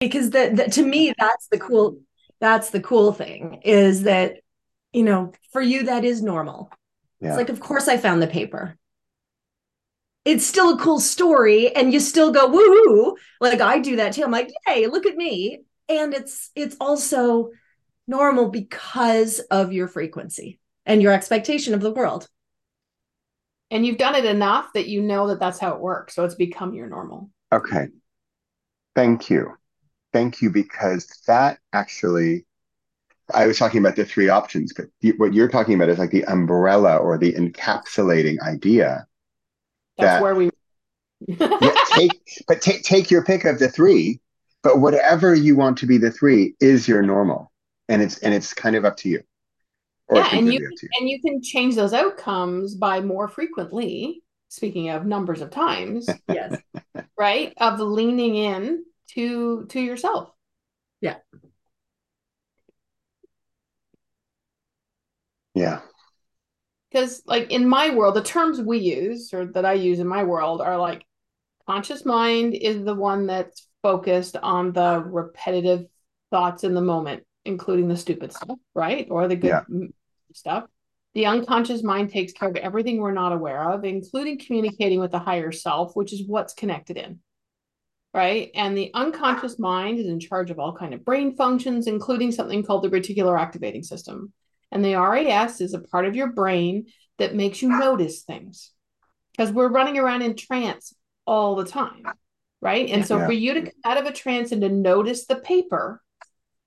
Because that to me, that's the cool thing is that, you know, for you, that is normal. Yeah. It's like, of course I found the paper. It's still a cool story. And you still go, woo-hoo. Like I do that too. I'm like, yay, look at me. And it's also normal because of your frequency and your expectation of the world. And you've done it enough that you know that that's how it works. So it's become your normal. Okay. Thank you. Thank you, because that actually, I was talking about the three options, but what you're talking about is like the umbrella or the encapsulating idea. That's where we take your pick of the three, but whatever you want to be the three is your normal. And it's kind of up to you. Or yeah, and you can change those outcomes by more frequently, speaking of numbers of times, yes, right? Of leaning in to yourself. Yeah. Yeah. Because like in my world, the terms we use or that I use in my world are like conscious mind is the one that's focused on the repetitive thoughts in the moment, including the stupid stuff, right? Or the good stuff. The unconscious mind takes care of everything we're not aware of, including communicating with the higher self, which is what's connected in. Right. And the unconscious mind is in charge of all kinds of brain functions, including something called the reticular activating system. And the RAS is a part of your brain that makes you notice things, because we're running around in trance all the time. Right. And so for you to come out of a trance and to notice the paper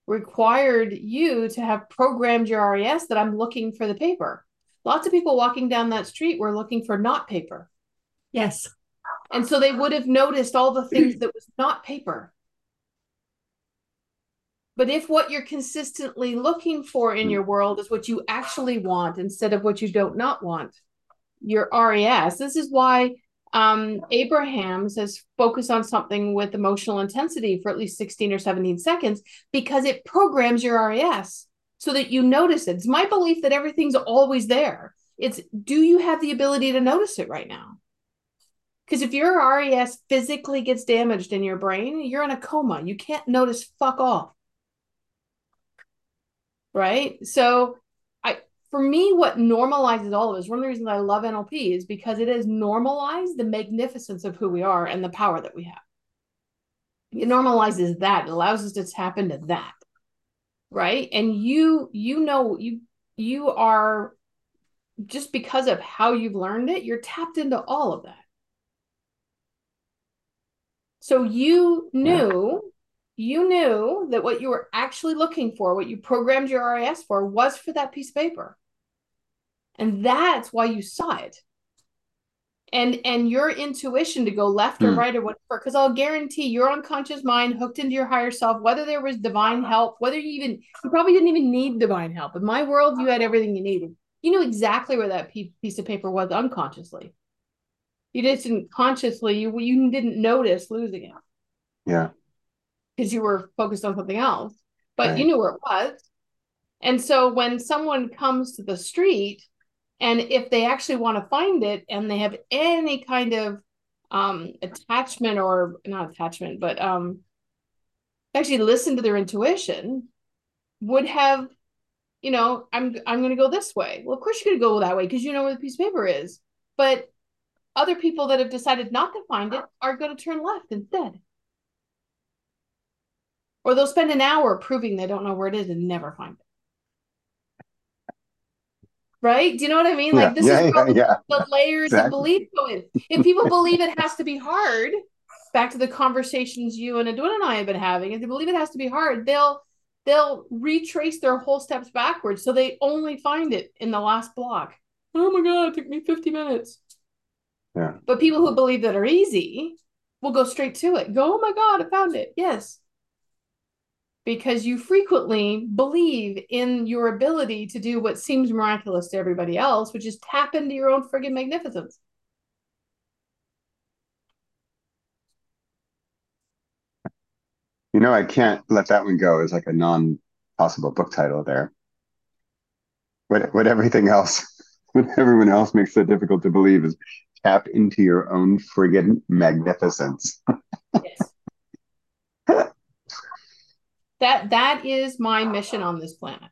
required you to have programmed your RAS that I'm looking for the paper. Lots of people walking down that street were looking for not paper. Yes. And so they would have noticed all the things that was not paper. But if what you're consistently looking for in your world is what you actually want instead of what you don't not want, your RAS, this is why Abraham says focus on something with emotional intensity for at least 16 or 17 seconds, because it programs your RAS so that you notice it. It's my belief that everything's always there. It's, do you have the ability to notice it right now? Because if your RAS physically gets damaged in your brain, you're in a coma. You can't notice fuck off. Right? So for me, what normalizes all of us, one of the reasons I love NLP is because it has normalized the magnificence of who we are and the power that we have. It normalizes that. It allows us to tap into that. Right? And you are, just because of how you've learned it, you're tapped into all of that. So you knew that what you were actually looking for, what you programmed your RAS for, was for that piece of paper. And that's why you saw it. And your intuition to go left or right or whatever, because I'll guarantee your unconscious mind hooked into your higher self, whether there was divine help, whether you probably didn't even need divine help. In my world, you had everything you needed. You knew exactly where that piece of paper was unconsciously. You just didn't consciously, you didn't notice losing it. Yeah. Because you were focused on something else, but right. You knew where it was. And so when someone comes to the street, and if they actually want to find it and they have any kind of attachment or not attachment, but actually listen to their intuition, would have, you know, I'm going to go this way. Well, of course you're going to go that way because you know where the piece of paper is. But other people that have decided not to find it are going to turn left instead. Or they'll spend an hour proving they don't know where it is and never find it. Right? Do you know what I mean? Yeah. Like this is probably the layers of belief going. If people believe it has to be hard, back to the conversations you and Edwin and I have been having, if they believe it has to be hard, they'll retrace their whole steps backwards. So they only find it in the last block. Oh my God, it took me 50 minutes. Yeah. But people who believe that are easy will go straight to it. Go, oh my God, I found it. Yes. Because you frequently believe in your ability to do what seems miraculous to everybody else, which is tap into your own friggin' magnificence. You know, I can't let that one go as like a non-possible book title there. What everything else, what everyone else makes so difficult to believe is tap into your own friggin' magnificence. Yes. That is my mission on this planet.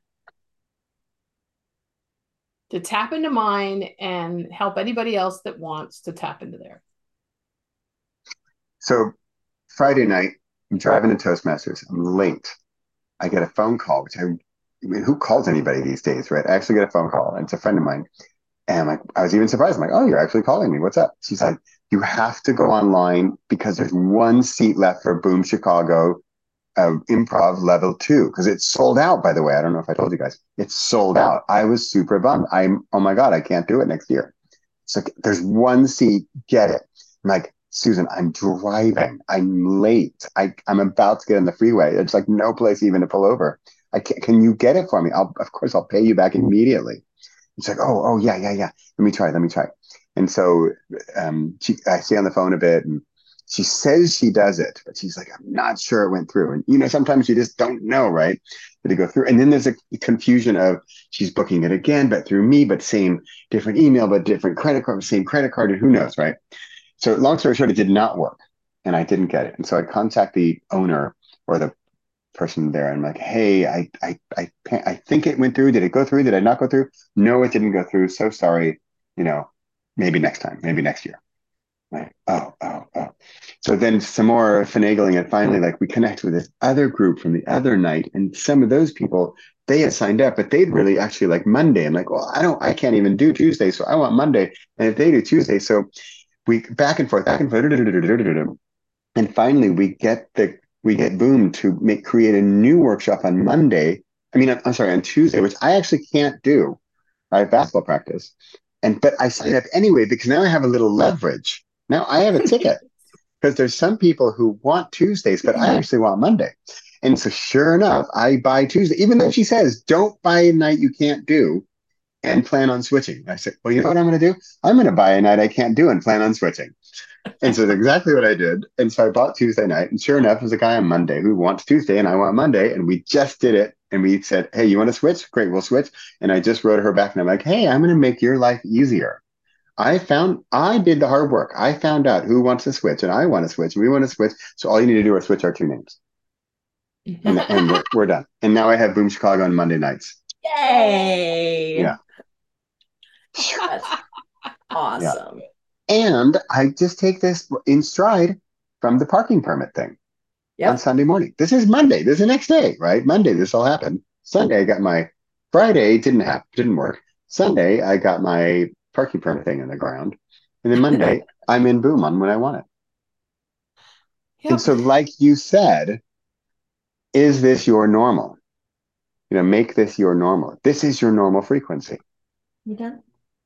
To tap into mine and help anybody else that wants to tap into theirs. So Friday night, I'm driving to Toastmasters. I'm late. I get a phone call, which I mean, who calls anybody these days, right? I actually get a phone call, and it's a friend of mine. And I'm like, I was even surprised. I'm like, oh, you're actually calling me. What's up? She's like, you have to go online because there's one seat left for Boom Chicago Improv Level 2. Because it's sold out, by the way. I don't know if I told you guys. It's sold out. I was super bummed. Oh my God, I can't do it next year. It's like, there's one seat. Get it. I'm like, Susan, I'm driving. I'm late. I'm about to get on the freeway. It's like no place even to pull over. Can you get it for me? Of course I'll pay you back immediately. It's like, oh, yeah. Let me try. And so I stay on the phone a bit, and she says she does it, but she's like, I'm not sure it went through. And, sometimes you just don't know, right? Did it go through? And then there's a confusion of she's booking it again, but through me, but same different email, but different credit card, same credit card, and who knows, right? So long story short, it did not work, and I didn't get it. And so I contact the owner or the person there, and I'm like, hey, I think it went through. Did it go through? Did I not go through? No, it didn't go through. So sorry. Maybe next time, maybe next year. Like, oh. So then some more finagling, and finally, we connect with this other group from the other night, and some of those people, they had signed up, but they'd really actually like Monday. I'm like, well, I can't even do Tuesday, so I want Monday. And if they do Tuesday, so we back and forth, and finally we get Boom to create a new workshop on Monday. I'm sorry, on Tuesday, which I actually can't do. I have basketball practice, but I signed up anyway because now I have a little leverage. Now I have a ticket because there's some people who want Tuesdays, but I actually want Monday. And so sure enough, I buy Tuesday, even though she says don't buy a night you can't do and plan on switching. I said, well, you know what I'm going to do? I'm going to buy a night I can't do and plan on switching. And so it's exactly what I did. And so I bought Tuesday night. And sure enough, there's a guy on Monday who wants Tuesday and I want Monday. And we just did it. And we said, hey, you want to switch? Great, we'll switch. And I just wrote her back and I'm like, hey, I'm going to make your life easier. I did the hard work. I found out who wants to switch and I want to switch and we want to switch. So all you need to do is switch our two names. And we're done. And now I have Boom Chicago on Monday nights. Yay. Yeah. That's awesome. Yeah. And I just take this in stride from the parking permit thing on Sunday morning. This is Monday. This is the next day, right? Monday, this all happened. Sunday, I got my Friday, didn't work. Sunday, I got my parking permit thing on the ground. And then Monday, I'm in Boom on when I want it. Yep. And so like you said, is this your normal? Make this your normal. This is your normal frequency. Yeah.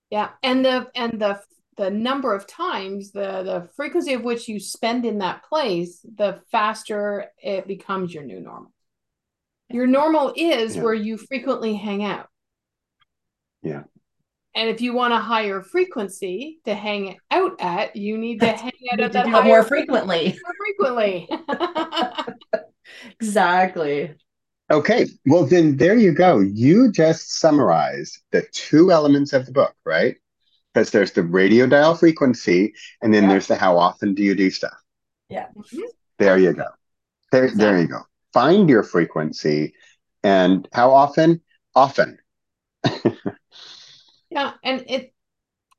Yeah. And the number of times, the frequency of which you spend in that place, the faster it becomes your new normal. Your normal is where you frequently hang out. Yeah. And if you want a higher frequency to hang out at, you need to hang out at that higher more frequently. Exactly. Okay. Well, then there you go. You just summarized the two elements of the book, right? Because there's the radio dial frequency, and then there's the how often do you do stuff. Yeah. There you go. There you go. Find your frequency, and how often? Often. And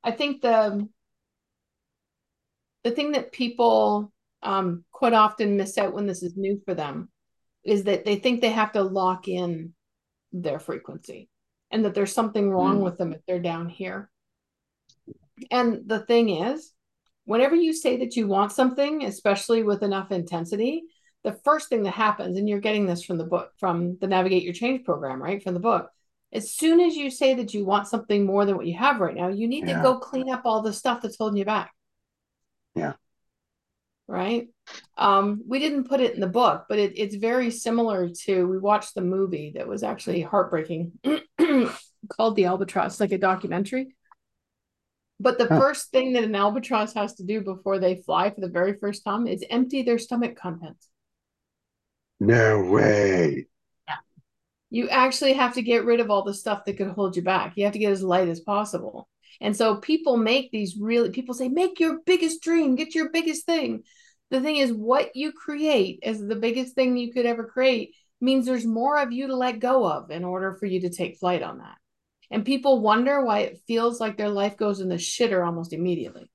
I think the thing that people quite often miss out when this is new for them is that they think they have to lock in their frequency, and that there's something wrong with them if they're down here. And the thing is, whenever you say that you want something, especially with enough intensity, the first thing that happens, and you're getting this from the book, from the Navigate Your Change program, right? From the book. As soon as you say that you want something more than what you have right now, you need to go clean up all the stuff that's holding you back. Yeah. Right? We didn't put it in the book, but it's very similar to, we watched the movie that was actually heartbreaking called The Albatross, like a documentary. But the first thing that an albatross has to do before they fly for the very first time is empty their stomach contents. No way. Yeah. You actually have to get rid of all the stuff that could hold you back. You have to get as light as possible. And so people make these people say, make your biggest dream, get your biggest thing. The thing is, what you create is the biggest thing you could ever create means there's more of you to let go of in order for you to take flight on that. And people wonder why it feels like their life goes in the shitter almost immediately.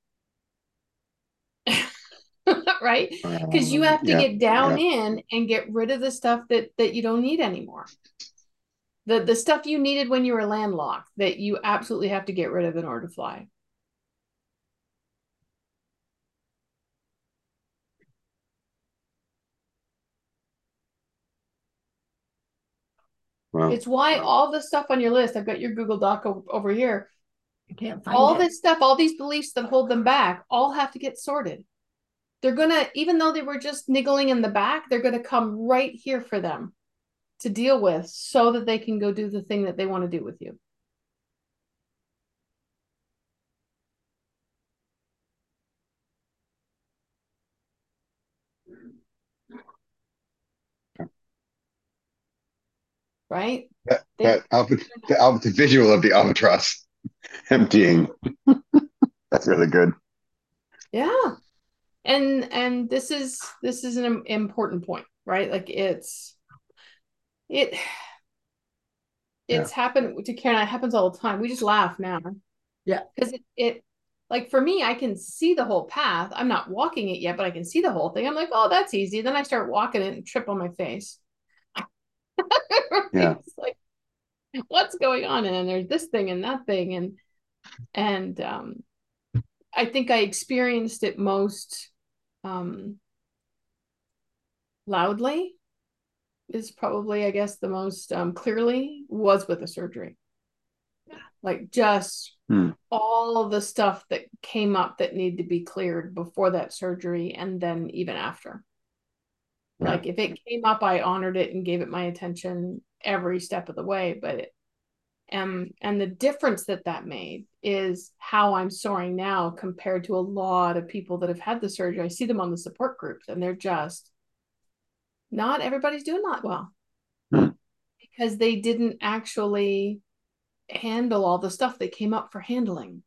Right? Because you have to get down in and get rid of the stuff that you don't need anymore. The stuff you needed when you were landlocked that you absolutely have to get rid of in order to fly. Wow. It's why all the stuff on your list, I've got your Google Doc over here. I can't find all this stuff, all these beliefs that hold them back, all have to get sorted. They're going to, even though they were just niggling in the back, they're going to come right here for them to deal with so that they can go do the thing that they want to do with you. Right? The visual of the albatross emptying. That's really good. Yeah. And this is an important point, right? Like it's happened to Karen. It happens all the time. We just laugh now. Yeah. Because it like for me, I can see the whole path. I'm not walking it yet, but I can see the whole thing. I'm like, oh, that's easy. Then I start walking it and trip on my face. Yeah. It's like, what's going on? And then there's this thing and that thing. And I think I experienced it most loudly is probably, I guess, the most clearly was with the surgery. Like just all of the stuff that came up that needed to be cleared before that surgery and then even after. Right. Like if it came up, I honored it and gave it my attention every step of the way. But and the difference that made is how I'm soaring now compared to a lot of people that have had the surgery. I see them on the support groups and they're just not everybody's doing that well because they didn't actually handle all the stuff that came up for handling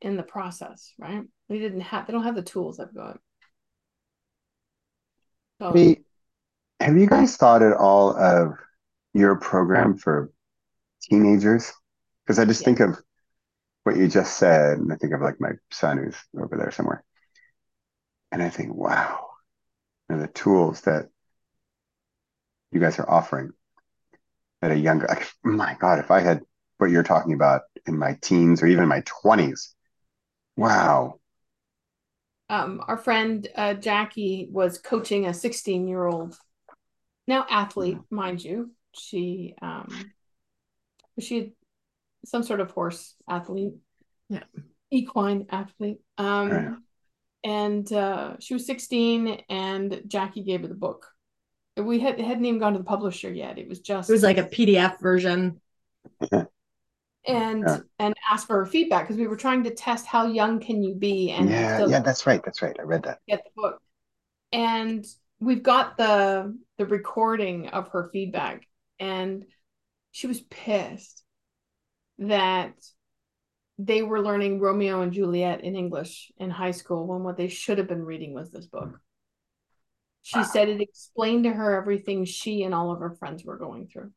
in the process. Right? They don't have the tools I've got. Have you guys thought at all of your program for teenagers? Because I just think of what you just said, and I think of like my son who's over there somewhere, and I think, wow, and the tools that you guys are offering at a younger, like, my God, if I had what you're talking about in my teens or even my 20s, wow. Our friend Jackie was coaching a 16-year-old, now athlete, mind you. She some sort of horse athlete, equine athlete. And she was 16, and Jackie gave her the book. We hadn't even gone to the publisher yet. It was like a PDF version. And ask for her feedback because we were trying to test how young can you be and that's right I read that, get the book, and we've got the recording of her feedback, and she was pissed that they were learning Romeo and Juliet in English in high school when what they should have been reading was this book. She said it explained to her everything she and all of her friends were going through.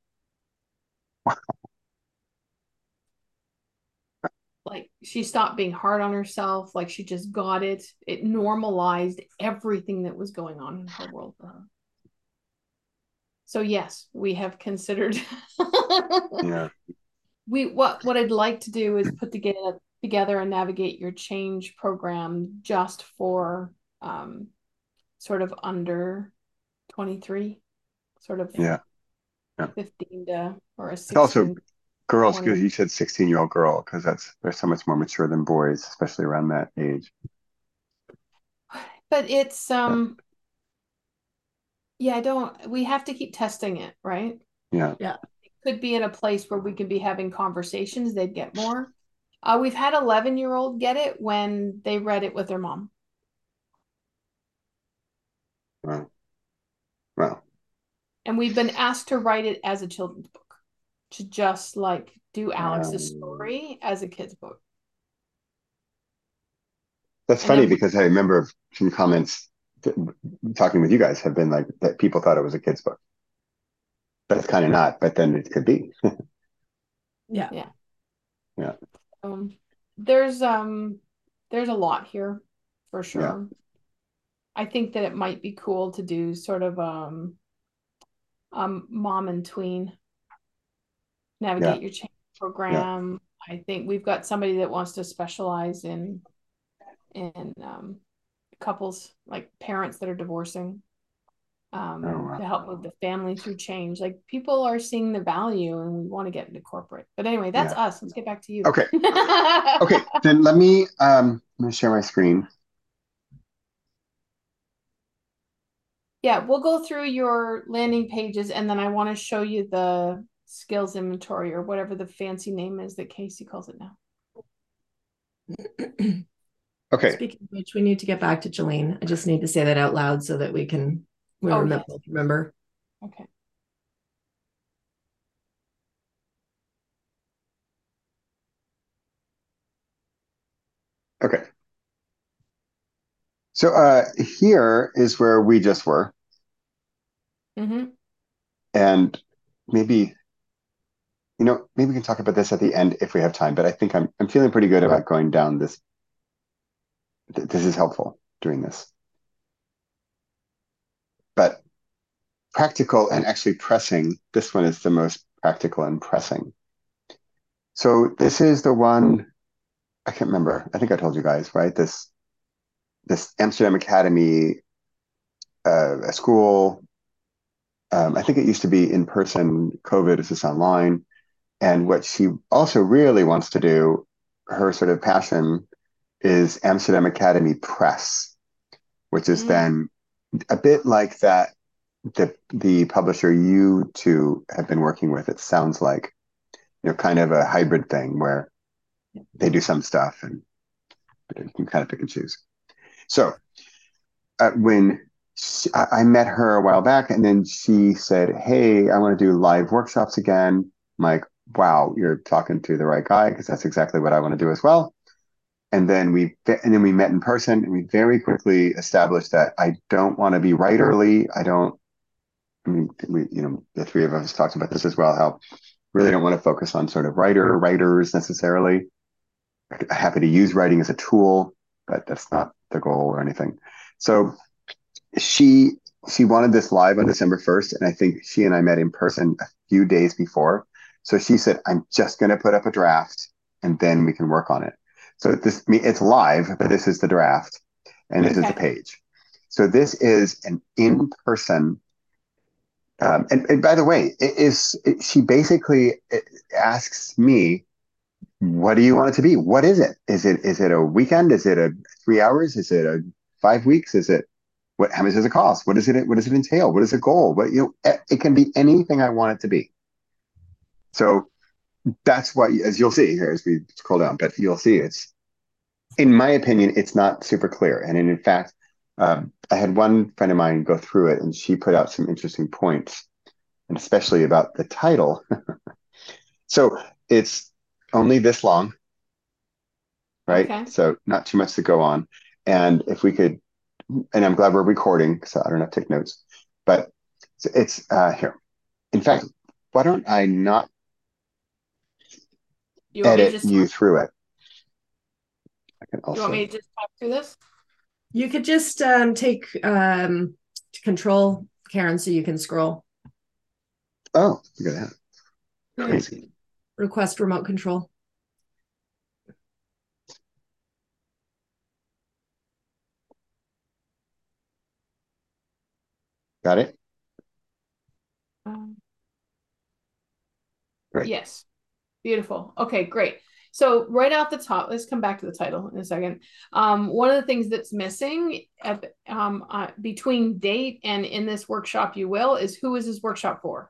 Like she stopped being hard on herself. Like she just got it. It normalized everything that was going on in her world for her. So yes, we have considered. What I'd like to do is put together a Navigate Your Change program just for sort of under 23, sort of 15 to or a 16. Also, girls, because you said 16-year-old girl, because they're so much more mature than boys, especially around that age. But it's we have to keep testing it, right? Yeah. It could be in a place where we can be having conversations, they'd get more. We've had 11-year-old get it when they read it with their mom. Wow. And we've been asked to write it as a children's book. To just like do Alex's story as a kid's book. That's funny because I remember some comments talking with you guys have been like that people thought it was a kid's book. That's kind of not, but then it could be. Yeah. Yeah. Yeah. There's a lot here for sure. Yeah. I think that it might be cool to do sort of mom and tween Navigate Your Change program. Yeah. I think we've got somebody that wants to specialize in couples, like parents that are divorcing, to help with the family through change. Like, people are seeing the value and we want to get into corporate, but anyway, that's us. Let's get back to you. Okay. Okay. Then let me, I'm going to share my screen. Yeah. We'll go through your landing pages. And then I want to show you the skills inventory, or whatever the fancy name is that Casey calls it now. Okay. Speaking of which, we need to get back to Jelene. I just need to say that out loud so that we can remember. Okay. Okay. So here is where we just were. Mm-hmm. And maybe, maybe we can talk about this at the end if we have time, but I think I'm feeling pretty good about going down this. This is helpful doing this, but practical and actually pressing. This one is the most practical and pressing. So this is the one, I can't remember. I think I told you guys, right? This Amsterdam Academy, a school. I think it used to be in person. COVID is just online. And what she also really wants to do, her sort of passion, is Amsterdam Academy Press, which is then a bit like that, the publisher you two have been working with. It sounds like, kind of a hybrid thing where they do some stuff and you can kind of pick and choose. So when I met her a while back, and then she said, hey, I want to do live workshops again. I'm like, wow, you're talking to the right guy, because that's exactly what I want to do as well. And then we met in person, and we very quickly established that I don't want to be right early. The three of us talked about this as well, how really don't want to focus on sort of writers necessarily. I'm happy to use writing as a tool, but that's not the goal or anything. So she wanted this live on December 1st. And I think she and I met in person a few days before. So she said, I'm just going to put up a draft and then we can work on it. So this, it's live, but this is the draft, and this is the page. So this is an in-person, and by the way, she basically asks me, what do you want it to be? What is it? Is it a weekend? Is it a 3 hours? Is it a 5 weeks? Is it, how much does it cost? What does it entail? What is the goal? It can be anything I want it to be. So that's why, as you'll see here as we scroll down, but you'll see it's, in my opinion, it's not super clear. And in fact, I had one friend of mine go through it, and she put out some interesting points, and especially about the title. So it's only this long, right? Okay. So not too much to go on. And if we could, and I'm glad we're recording, so I don't have to take notes, but it's here. In fact, why don't I not edit you through it? I can also... You want me to just talk through this? You could just take control, Karen, so you can scroll. Oh, look at that. Crazy. Request remote control. Got it? Right. Yes. Beautiful. Okay, great. So right off the top, let's come back to the title in a second. One of the things that's missing between date and in this workshop, you will, is who is this workshop for?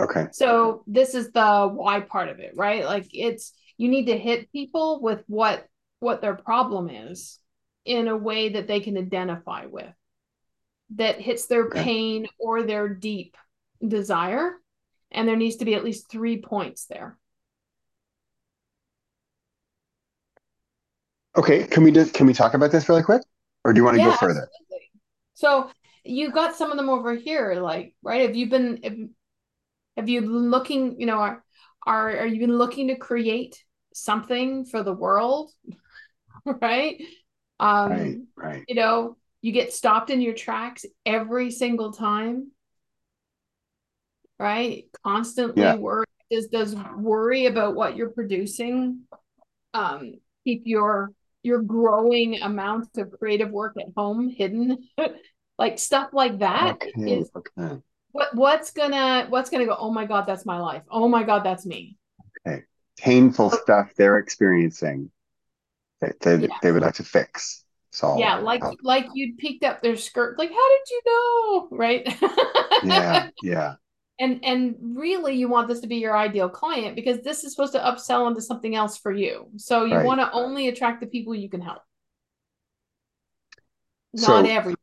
Okay. So this is the why part of it, right? Like, you need to hit people with what their problem is in a way that they can identify with, that hits their pain or their deep desire. And there needs to be at least 3 points there. Okay, can we talk about this really quick? Or do you want to go further? Absolutely. So you got some of them over here, like, right? Have you been looking, you know, are you been looking to create something for the world? Right? Right. You know, you get stopped in your tracks every single time. Right? Constantly worry. Does worry about what you're producing keep your growing amount of creative work at home hidden? Like stuff like that is what's gonna go, oh my God, that's my life. Oh my God, that's me. Okay. Painful stuff they're experiencing that they would like to fix. Solve. Yeah, like you'd peeked up their skirt. Like, how did you know? Right? Yeah. And really you want this to be your ideal client because this is supposed to upsell into something else for you. So you want to only attract the people you can help. Not everything.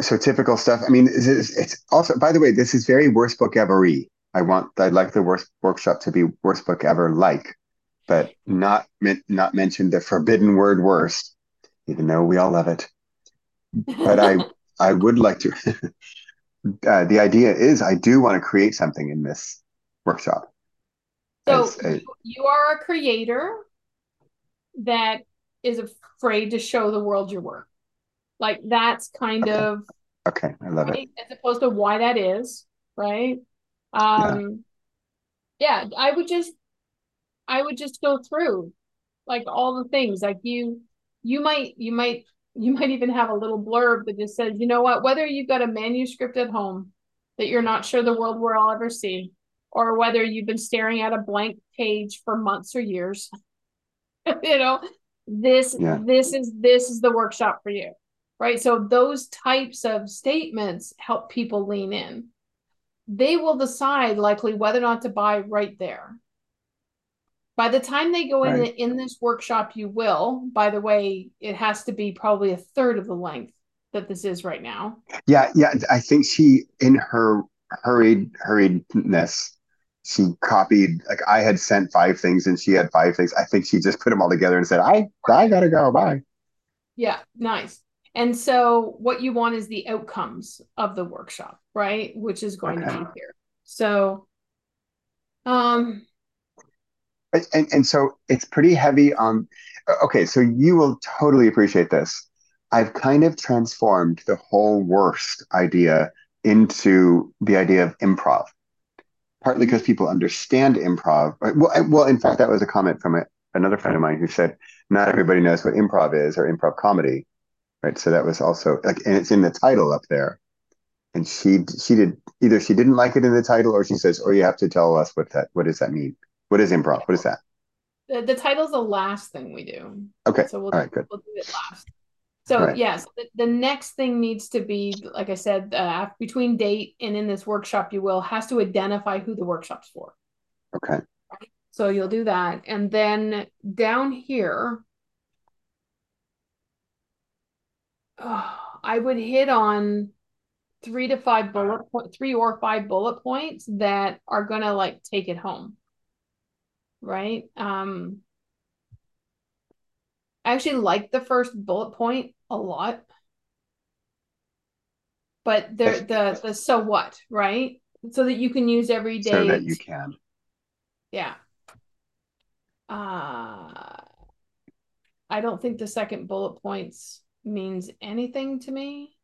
So typical stuff. I mean, it's also, by the way, this is very worst book ever-y. I'd like the worst workshop to be worst book ever, but not mention the forbidden word worst, even though we all love it. But I would like to, the idea is I do want to create something in this workshop. So you are a creator that is afraid to show the world your work. Like that's kind of okay. I love it. As opposed to why that is, right? I would just go through like all the things. Like you might even have a little blurb that just says, you know what, whether you've got a manuscript at home that you're not sure the world will ever see, or whether you've been staring at a blank page for months or years, you know, this is the workshop for you. Right. So those types of statements help people lean in. They will decide likely whether or not to buy right there. By the time they go in this workshop, you will. By the way, it has to be probably a third of the length that this is right now. Yeah. I think she, in her hurriedness, she copied, like I had sent 5 things and she had 5 things. I think she just put them all together and said, I gotta go, bye. Yeah, nice. And so what you want is the outcomes of the workshop, right? Which is going to be here. So. And so it's pretty heavy on. Okay, so you will totally appreciate this. I've kind of transformed the whole worst idea into the idea of improv, partly because people understand improv. Well, in fact, that was a comment from another friend of mine who said, not everybody knows what improv is or improv comedy. Right, so that was also like, and it's in the title up there, and she didn't like it in the title, or she says, you have to tell us what does that mean? What is improv? What is that? The title's the last thing we do. Okay, so we'll do it last. So so the next thing needs to be, like I said, between date and in this workshop, you will has to identify who the workshop's for. Okay. So you'll do that, and then down here. I would hit on 3 or 5 bullet points that are going to like take it home. Right. I actually like the first bullet point a lot, but the so what, right? So that you can use every day. So that you can. Yeah. I don't think the second bullet point's means anything to me.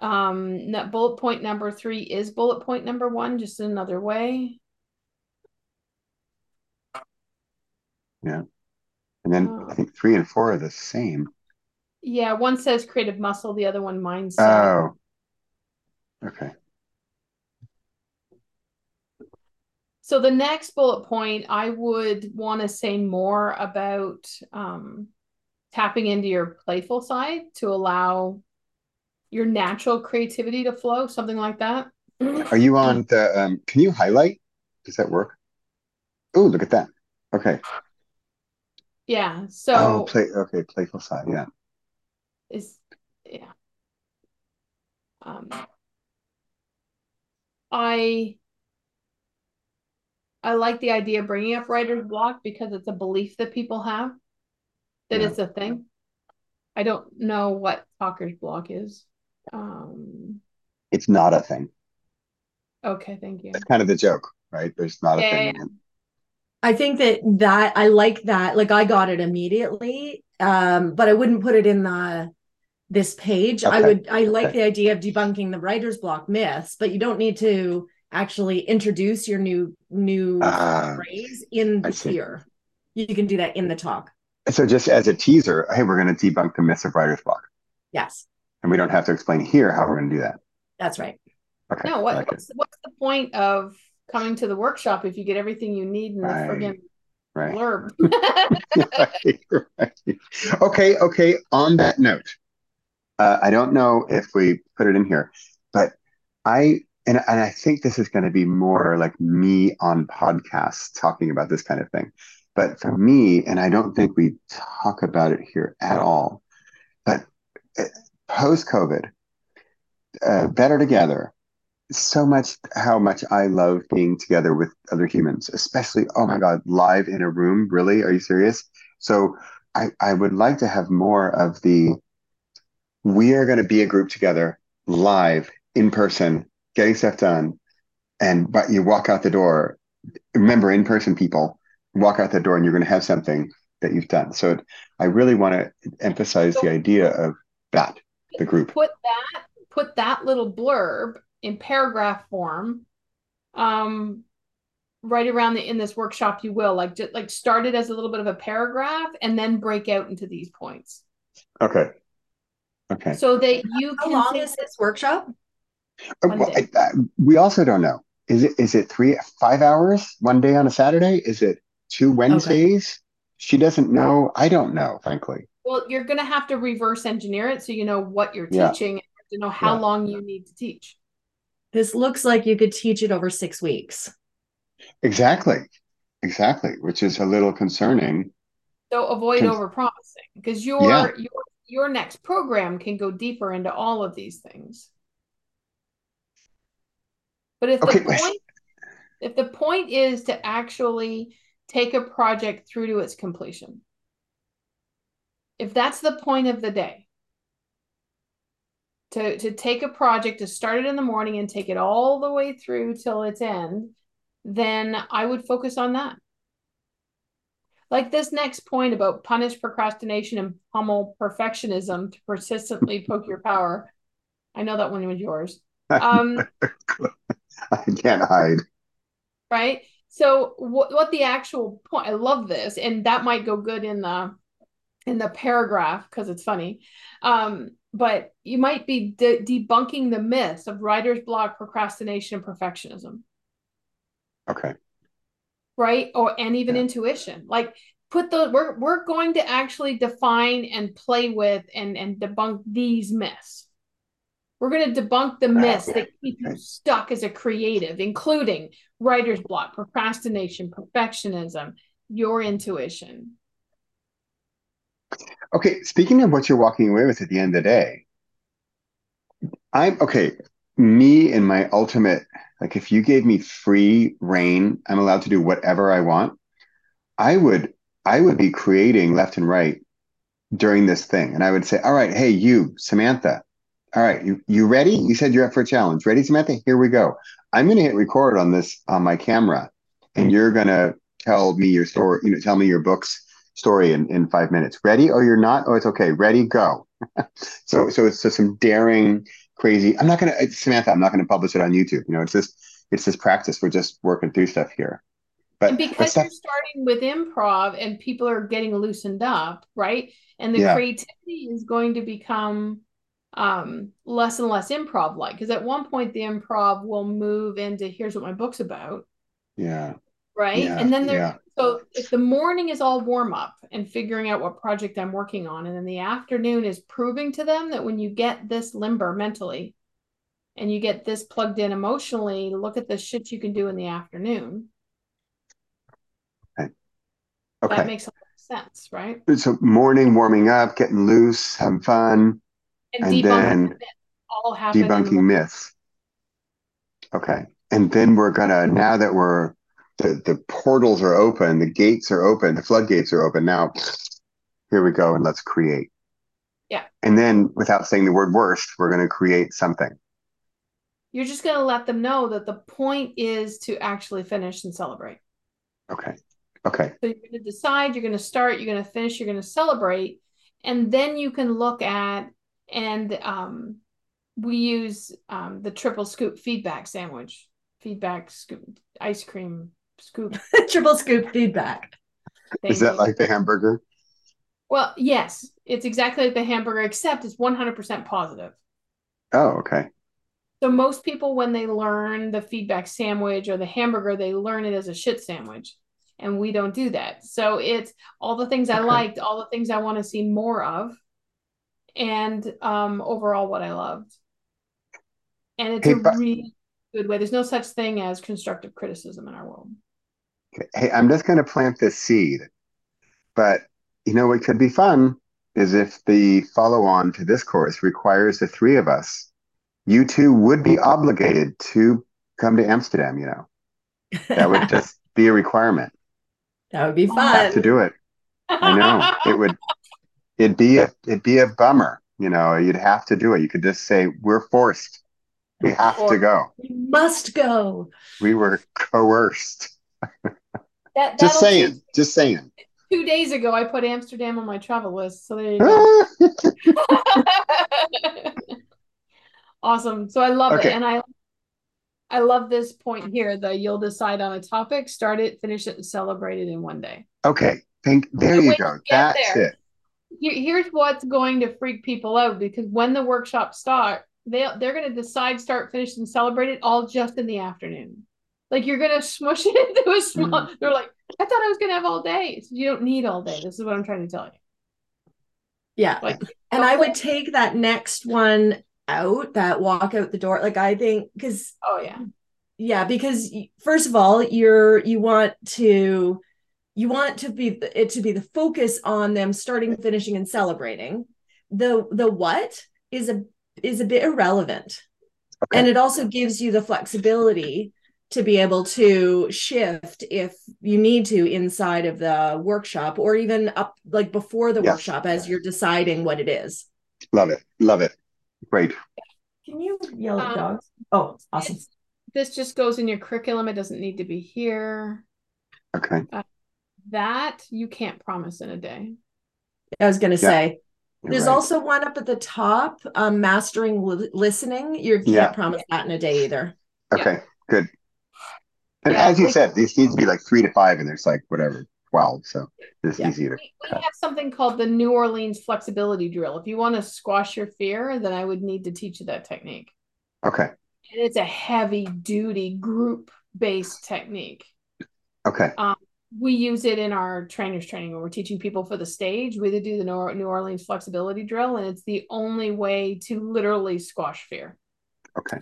Bullet point number 3 is bullet point number 1, just in another way. Yeah. And then I think 3 and 4 are the same. Yeah, one says creative muscle, the other one mindset. Oh. Okay. So the next bullet point, I would want to say more about tapping into your playful side to allow your natural creativity to flow, something like that. Are you on the, can you highlight? Does that work? Oh, look at that. Okay. Yeah, so. Oh, playful side, yeah. I like the idea of bringing up writer's block because it's a belief that people have that it's a thing. I don't know what talker's block is. It's not a thing. Okay, thank you. That's kind of the joke, right? There's not a thing. Yeah. I think that I like that. Like, I got it immediately, but I wouldn't put it in this page. Okay. I like the idea of debunking the writer's block myths, but you don't need to actually introduce your new phrase in the here. You can do that in the talk. So just as a teaser, hey, we're going to debunk the myths of writer's block. Yes. And we don't have to explain here how we're going to do that. That's right. Okay. No, what's the point of coming to the workshop if you get everything you need in the friggin' blurb? Right. Okay. On that note, I don't know if we put it in here, but I think this is going to be more like me on podcasts talking about this kind of thing. But for me, and I don't think we talk about it here at all, but post-COVID, better together. So much how much I love being together with other humans, especially, oh my God, live in a room. Really? Are you serious? So I would like to have more of the, we are going to be a group together, live, in person, getting stuff done. But you walk out the door, remember, in person people, walk out the door and you're going to have something that you've done. So I really want to emphasize the idea of that, the group. Put that little blurb in paragraph form, right around in this workshop, you will just start it as a little bit of a paragraph and then break out into these points. Okay. So that you can. How long is this workshop? Well, we also don't know. Is it 5 hours, 1 day on a Saturday? Is it 2 Wednesdays? Okay. She doesn't know. I don't know, frankly. Well, you're going to have to reverse engineer it so you know what you're teaching and you know how long you need to teach. This looks like you could teach it over 6 weeks. Exactly, which is a little concerning. So avoid overpromising, because your next program can go deeper into all of these things. But if the point is to actually take a project through to its completion, if that's the point of the day, to take a project, to start it in the morning and take it all the way through till its end, then I would focus on that. Like this next point about punish procrastination and pummel perfectionism to persistently poke your power. I know that one was yours. I can't hide. Right? So what the actual point, I love this, and that might go good in the paragraph because it's funny. But you might be debunking the myths of writer's block, procrastination, and perfectionism. Okay. Right? And even intuition. Like, we're going to actually define and play with and debunk these myths. We're going to debunk the myths that keep you stuck as a creative, including writer's block, procrastination, perfectionism, your intuition. Okay, speaking of what you're walking away with at the end of the day, me and my ultimate, like if you gave me free reign, I'm allowed to do whatever I want, I would be creating left and right during this thing. And I would say, all right, hey, you, Samantha, all right, you ready? You said you're up for a challenge. Ready, Samantha? Here we go. I'm going to hit record on this, on my camera, and you're going to tell me your story, tell me your book's story in 5 minutes. Ready? Oh, you're not? Oh, it's okay. Ready? Go. So it's just some daring, crazy. I'm not going to publish it on YouTube. It's this practice. We're just working through stuff here. But you're starting with improv and people are getting loosened up, right? And the creativity is going to become less and less improv-like, because at one point the improv will move into here's what my book's about. Yeah. Right? Yeah. And then so if the morning is all warm up and figuring out what project I'm working on, and then the afternoon is proving to them that when you get this limber mentally and you get this plugged in emotionally, look at the shit you can do in the afternoon. Okay. That makes a lot of sense, right? So morning, warming up, getting loose, having fun. And debunking myths. All happen. Debunking myths. Okay. And then now that we're the portals are open, the gates are open, the floodgates are open. Now, here we go, and let's create. Yeah. And then, without saying the word worst, we're going to create something. You're just going to let them know that the point is to actually finish and celebrate. Okay. Okay. So you're going to decide, you're going to start, you're going to finish, you're going to celebrate, and then you can look at, and we use the triple scoop feedback sandwich, feedback scoop, ice cream scoop. Triple scoop feedback. Is that like the hamburger? Well, yes, it's exactly like the hamburger, except it's 100% positive. Oh, okay. So most people, when they learn the feedback sandwich or the hamburger, they learn it as a shit sandwich. And we don't do that. So it's all the things I liked, all the things I want to see more of, and overall what I loved. And it's a really good way. There's no such thing as constructive criticism in our world. Hey, I'm just going to plant this seed. But, you know, what could be fun is if the follow-on to this course requires the three of us, you two would be obligated to come to Amsterdam, you know. That would just be a requirement. That would be fun. I have to do it. I know it would. It'd be a bummer, you know. You'd have to do it. You could just say we're forced. We have to go. We must go. We were coerced. Just saying. Just saying. 2 days ago, I put Amsterdam on my travel list. So there you go. Awesome. So I love it, and I love this point here, that you'll decide on a topic, start it, finish it, and celebrate it in one day. Okay. There you go. That's it. Here's what's going to freak people out, because when the workshops start, they're going to decide, start, finish, and celebrate it all just in the afternoon. Like, you're going to smush it into a small, they're like, I thought I was going to have all day. So you don't need all day. This is what I'm trying to tell you. Yeah. Like, and I would take that next one out, that walk out the door. Like, I think, because because first of all, you want it to be the focus on them starting, finishing, and celebrating. The what is a bit irrelevant, and it also gives you the flexibility to be able to shift if you need to inside of the workshop, or even up like before the workshop as you're deciding what it is. Love it. Great. Can you yell at dogs? Oh, awesome. This just goes in your curriculum. It doesn't need to be here. Okay. That you can't promise in a day. I was going to say, there's also one up at the top, mastering listening. You can't promise that in a day either. Okay, good. And as you said, these needs to be like 3 to 5, and there's like whatever, 12. So it's easier. We have something called the New Orleans flexibility drill. If you want to squash your fear, then I would need to teach you that technique. Okay. And it's a heavy duty group based technique. Okay. We use it in our trainers training when we're teaching people for the stage. We do the New Orleans flexibility drill, and it's the only way to literally squash fear. Okay.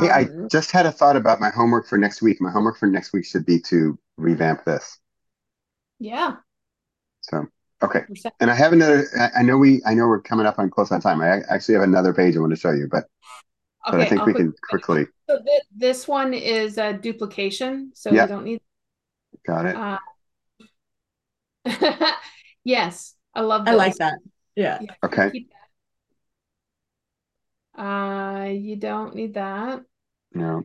Hey, I just had a thought about my homework for next week. My homework for next week should be to revamp this. Yeah. So, okay. And I have another, I know we're coming up on close on time. I actually have another page I want to show you, but I think we can quickly. So this one is a duplication. So we don't need. Got it. Yes. I love that. I like that. Yeah. Okay. You don't need that. No.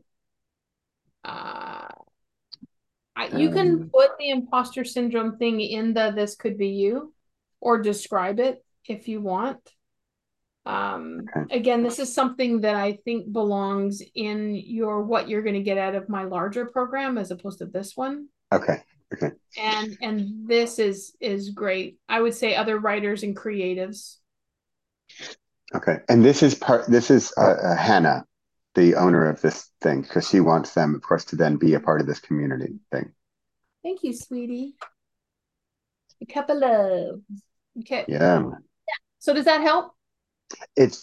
You can put the imposter syndrome thing in the this could be you, or describe it if you want. Again, this is something that I think belongs in your what you're going to get out of my larger program as opposed to this one. Okay. And this is great. I would say other writers and creatives. Okay. And this is Hannah, the owner of this thing, because she wants them, of course, to then be a part of this community thing. Thank you, sweetie. A cup of love. Okay. Yeah. So does that help? It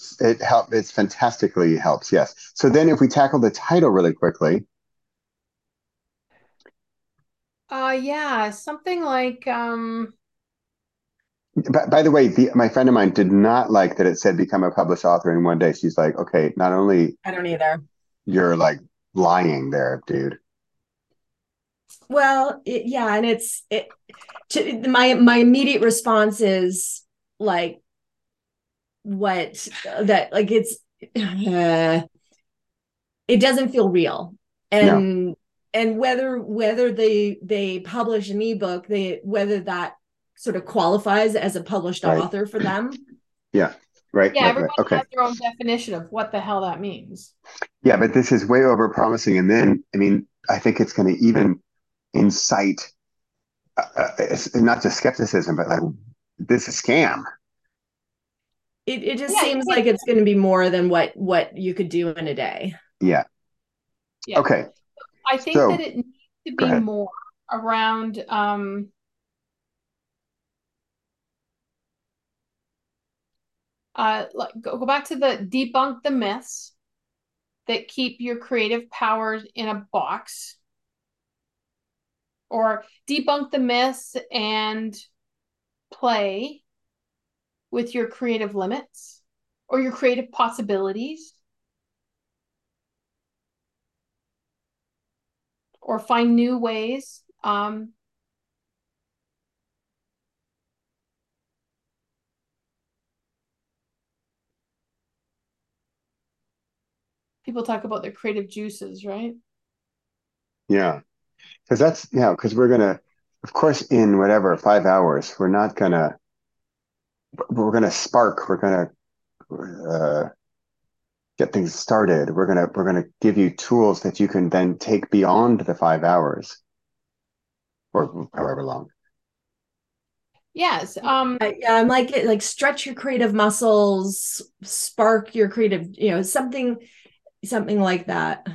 fantastically helps. Yes. So then if we tackle the title really quickly. Something like, by the way, my friend of mine did not like that it said become a published author in one day. She's like, okay, not only I don't either. You're like lying there, dude. Well, yeah. And my immediate response is like, what that, like, it's, it doesn't feel real. And, no. And whether they publish an ebook, whether that sort of qualifies as a published author for them. Yeah. Right. Yeah, everyone has their own definition of what the hell that means. Yeah, but this is way over promising. And then, I mean, I think it's going to even incite not just skepticism, but like, this is a scam. It just seems like it's going to be more than what you could do in a day. Yeah. Yeah. Okay. I think that it needs to be more around go back to the debunk the myths that keep your creative powers in a box, or debunk the myths and play with your creative limits or your creative possibilities, or find new ways. People talk about their creative juices, right? Yeah. Because we're going to, of course, in whatever, 5 hours, we're going to spark, we're going to get things started. We're going to give you tools that you can then take beyond the 5 hours or however long. Yes. I'm like stretch your creative muscles, spark your creative, something like that.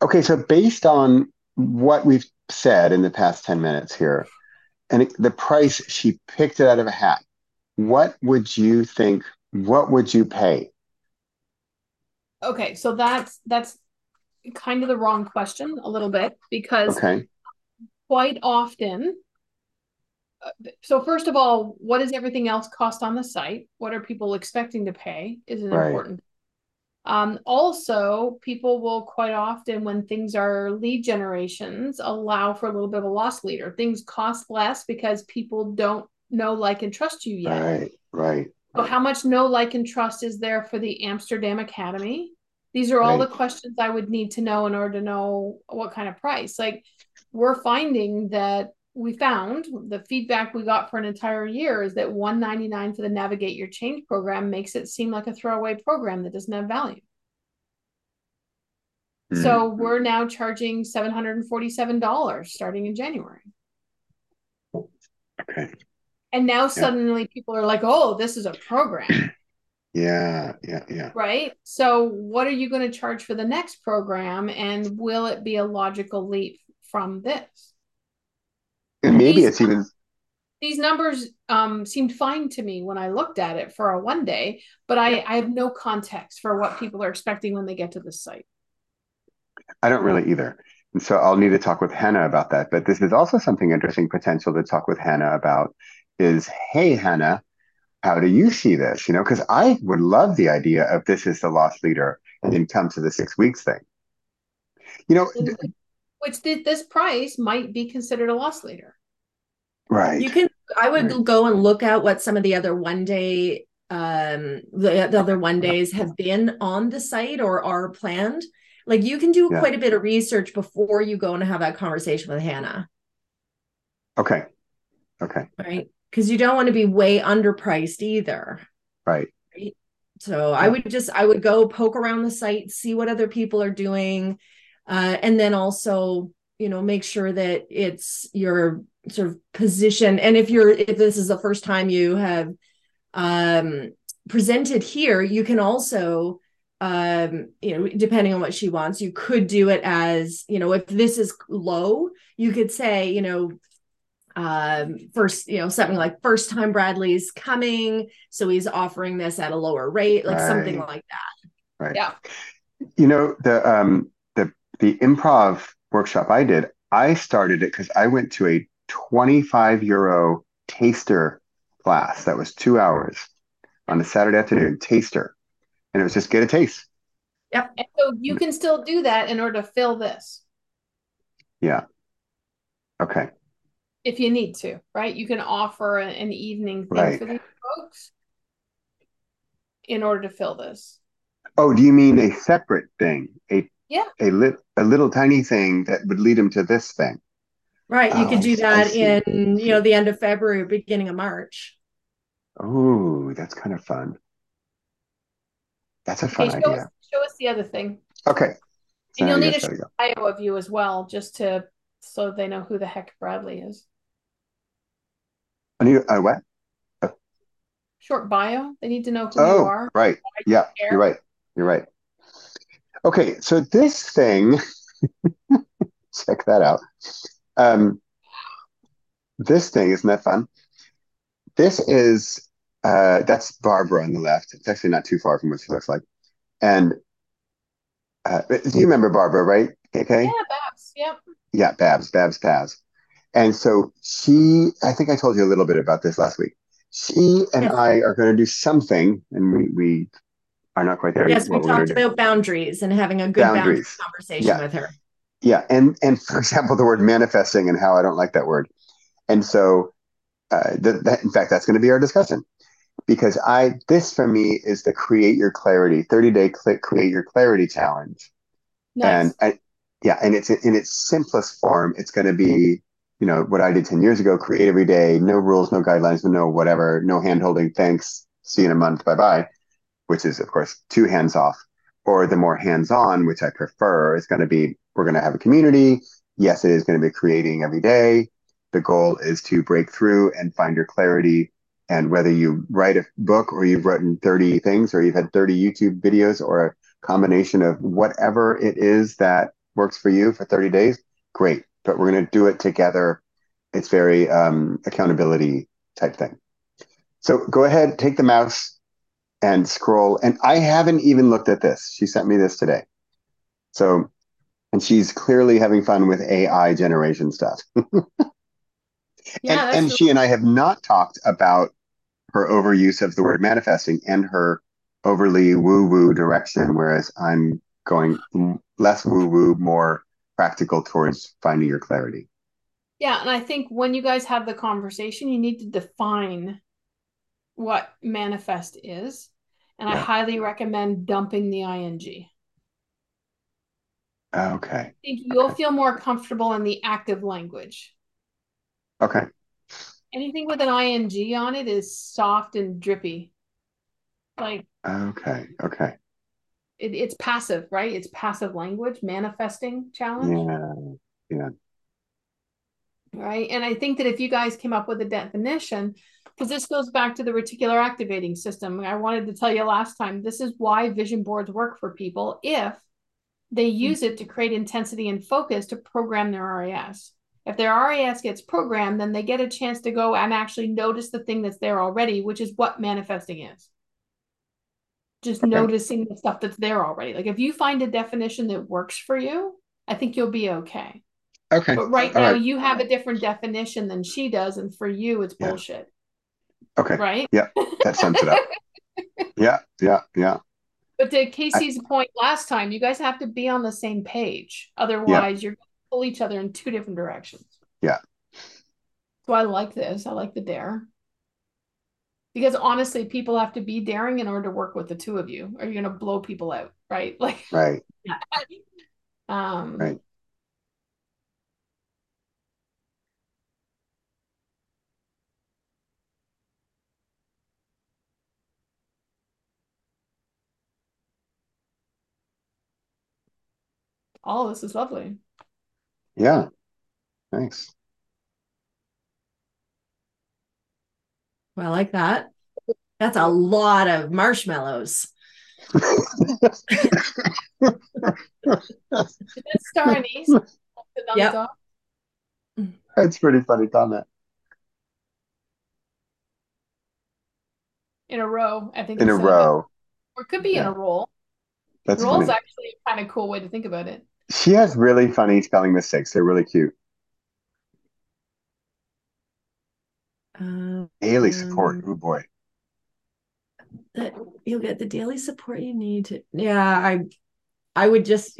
Okay, so based on what we've said in the past 10 minutes here, and the price, she picked it out of a hat, what would you pay? Okay, so that's kind of the wrong question a little bit, because quite often, so first of all, what does everything else cost on the site? What are people expecting to pay is important. Also, people will quite often, when things are lead generations, allow for a little bit of a loss leader. Things cost less because people don't know, like, and trust you yet. Right. So how much know, like, and trust is there for the Amsterdam Academy? These are all the questions I would need to know in order to know what kind of price. Like, we're finding that we found the feedback we got for an entire year is that $199 for the Navigate Your Change program makes it seem like a throwaway program that doesn't have value. Mm-hmm. So we're now charging $747 starting in January. Okay. And now suddenly people are like, oh, this is a program. Yeah. Right? So what are you going to charge for the next program? And will it be a logical leap from this? And maybe these numbers seemed fine to me when I looked at it for a one day, but I have no context for what people are expecting when they get to this site. I don't really either. And so I'll need to talk with Hannah about that. But this is also something interesting potential to talk with Hannah about is, hey, Hannah, how do you see this? Because I would love the idea of this is the lost leader and come to the 6 weeks thing. Which this price might be considered a loss leader. Right. I would go and look at what some of the other one days have been on the site or are planned. Like, you can do quite a bit of research before you go and have that conversation with Hannah. Okay. Right. Because you don't want to be way underpriced either. Right. So I would go poke around the site, see what other people are doing. And then also, make sure that it's your sort of position. And if this is the first time you have presented here, you can also, depending on what she wants, you could do it as, if this is low, you could say, something like first time Bradley's coming, so he's offering this at a lower rate, like something like that. Right. Yeah. The improv workshop I did, I started it because I went to a €25 taster class that was 2 hours on a Saturday afternoon, taster. And it was just get a taste. Yep. And so you can still do that in order to fill this. Yeah. Okay. If you need to, right? You can offer an evening thing for these folks in order to fill this. Oh, do you mean a separate thing? A little tiny thing that would lead them to this thing. Right. You could do that in, the end of February, beginning of March. Oh, that's kind of fun. That's a fun idea. Show us the other thing. Okay. So and you'll need a bio of you as well, just so they know who the heck Bradley is. I need a what? Oh. Short bio. They need to know who you are. Oh, right. Yeah, you're right. Okay, so this thing, check that out. This thing, isn't that fun? This is, that's Barbara on the left. It's actually not too far from what she looks like. And do you remember Barbara, right? Okay. Yeah, Babs, yep. Yeah, Babs, Paz. And so she, I think I told you a little bit about this last week. She and I are going to do something, and we are not quite there. Yes, we talked about boundaries and having a good boundaries conversation with her. Yeah, and for example, the word manifesting and how I don't like that word. And so, in fact, that's going to be our discussion. Because this for me is the Create Your Clarity, 30-day Create Your Clarity Challenge. Nice. And it's in its simplest form. It's going to be, what I did 10 years ago, create every day, no rules, no guidelines, no whatever, no hand-holding, thanks, see you in a month, bye-bye, which is, of course, too hands-off. Or the more hands-on, which I prefer, is going to be, we're going to have a community. Yes, it is going to be creating every day. The goal is to break through and find your clarity. And whether you write a book or you've written 30 things or you've had 30 YouTube videos or a combination of whatever it is that works for you for 30 days, great. But we're going to do it together. It's very accountability type thing. So go ahead, take the mouse and scroll. And I haven't even looked at this. She sent me this today. So, and she's clearly having fun with AI generation stuff. And she and I have not talked about her overuse of the word manifesting and her overly woo-woo direction, whereas I'm going less woo-woo, more practical towards finding your clarity. Yeah, and I think when you guys have the conversation, you need to define what manifest is. And I highly recommend dumping the ing. Okay. I think you'll feel more comfortable in the active language. Okay. Anything with an ing on it is soft and drippy. Like. Okay. It's passive, right? It's passive language, manifesting challenge. Yeah. Right. And I think that if you guys came up with a definition, because this goes back to the reticular activating system. I wanted to tell you last time, this is why vision boards work for people if they use it to create intensity and focus to program their RAS. If their RAS gets programmed, then they get a chance to go and actually notice the thing that's there already, which is what manifesting is. Just noticing the stuff that's there already. Like if you find a definition that works for you, I think you'll be okay. Okay. But right now you have a different definition than she does. And for you, it's bullshit. Okay. Right? Yeah. That sums it up. Yeah. But to Casey's point last time, you guys have to be on the same page. Otherwise, you're pull each other in two different directions. Yeah. So I like this. I like the dare. Because honestly, people have to be daring in order to work with the two of you, or you're going to blow people out, right? Like, right. Yeah. Right. All of this is lovely. Yeah, thanks. Well, I like that. That's a lot of marshmallows. That's Starnies. Yep. That's pretty funny comment. In a row, I think. In a row. Or it could be in a roll. That's roll is actually a kind of cool way to think about it. She has really funny spelling mistakes. They're really cute. Daily support. Oh, boy. You'll get the daily support you need. Yeah, I would just,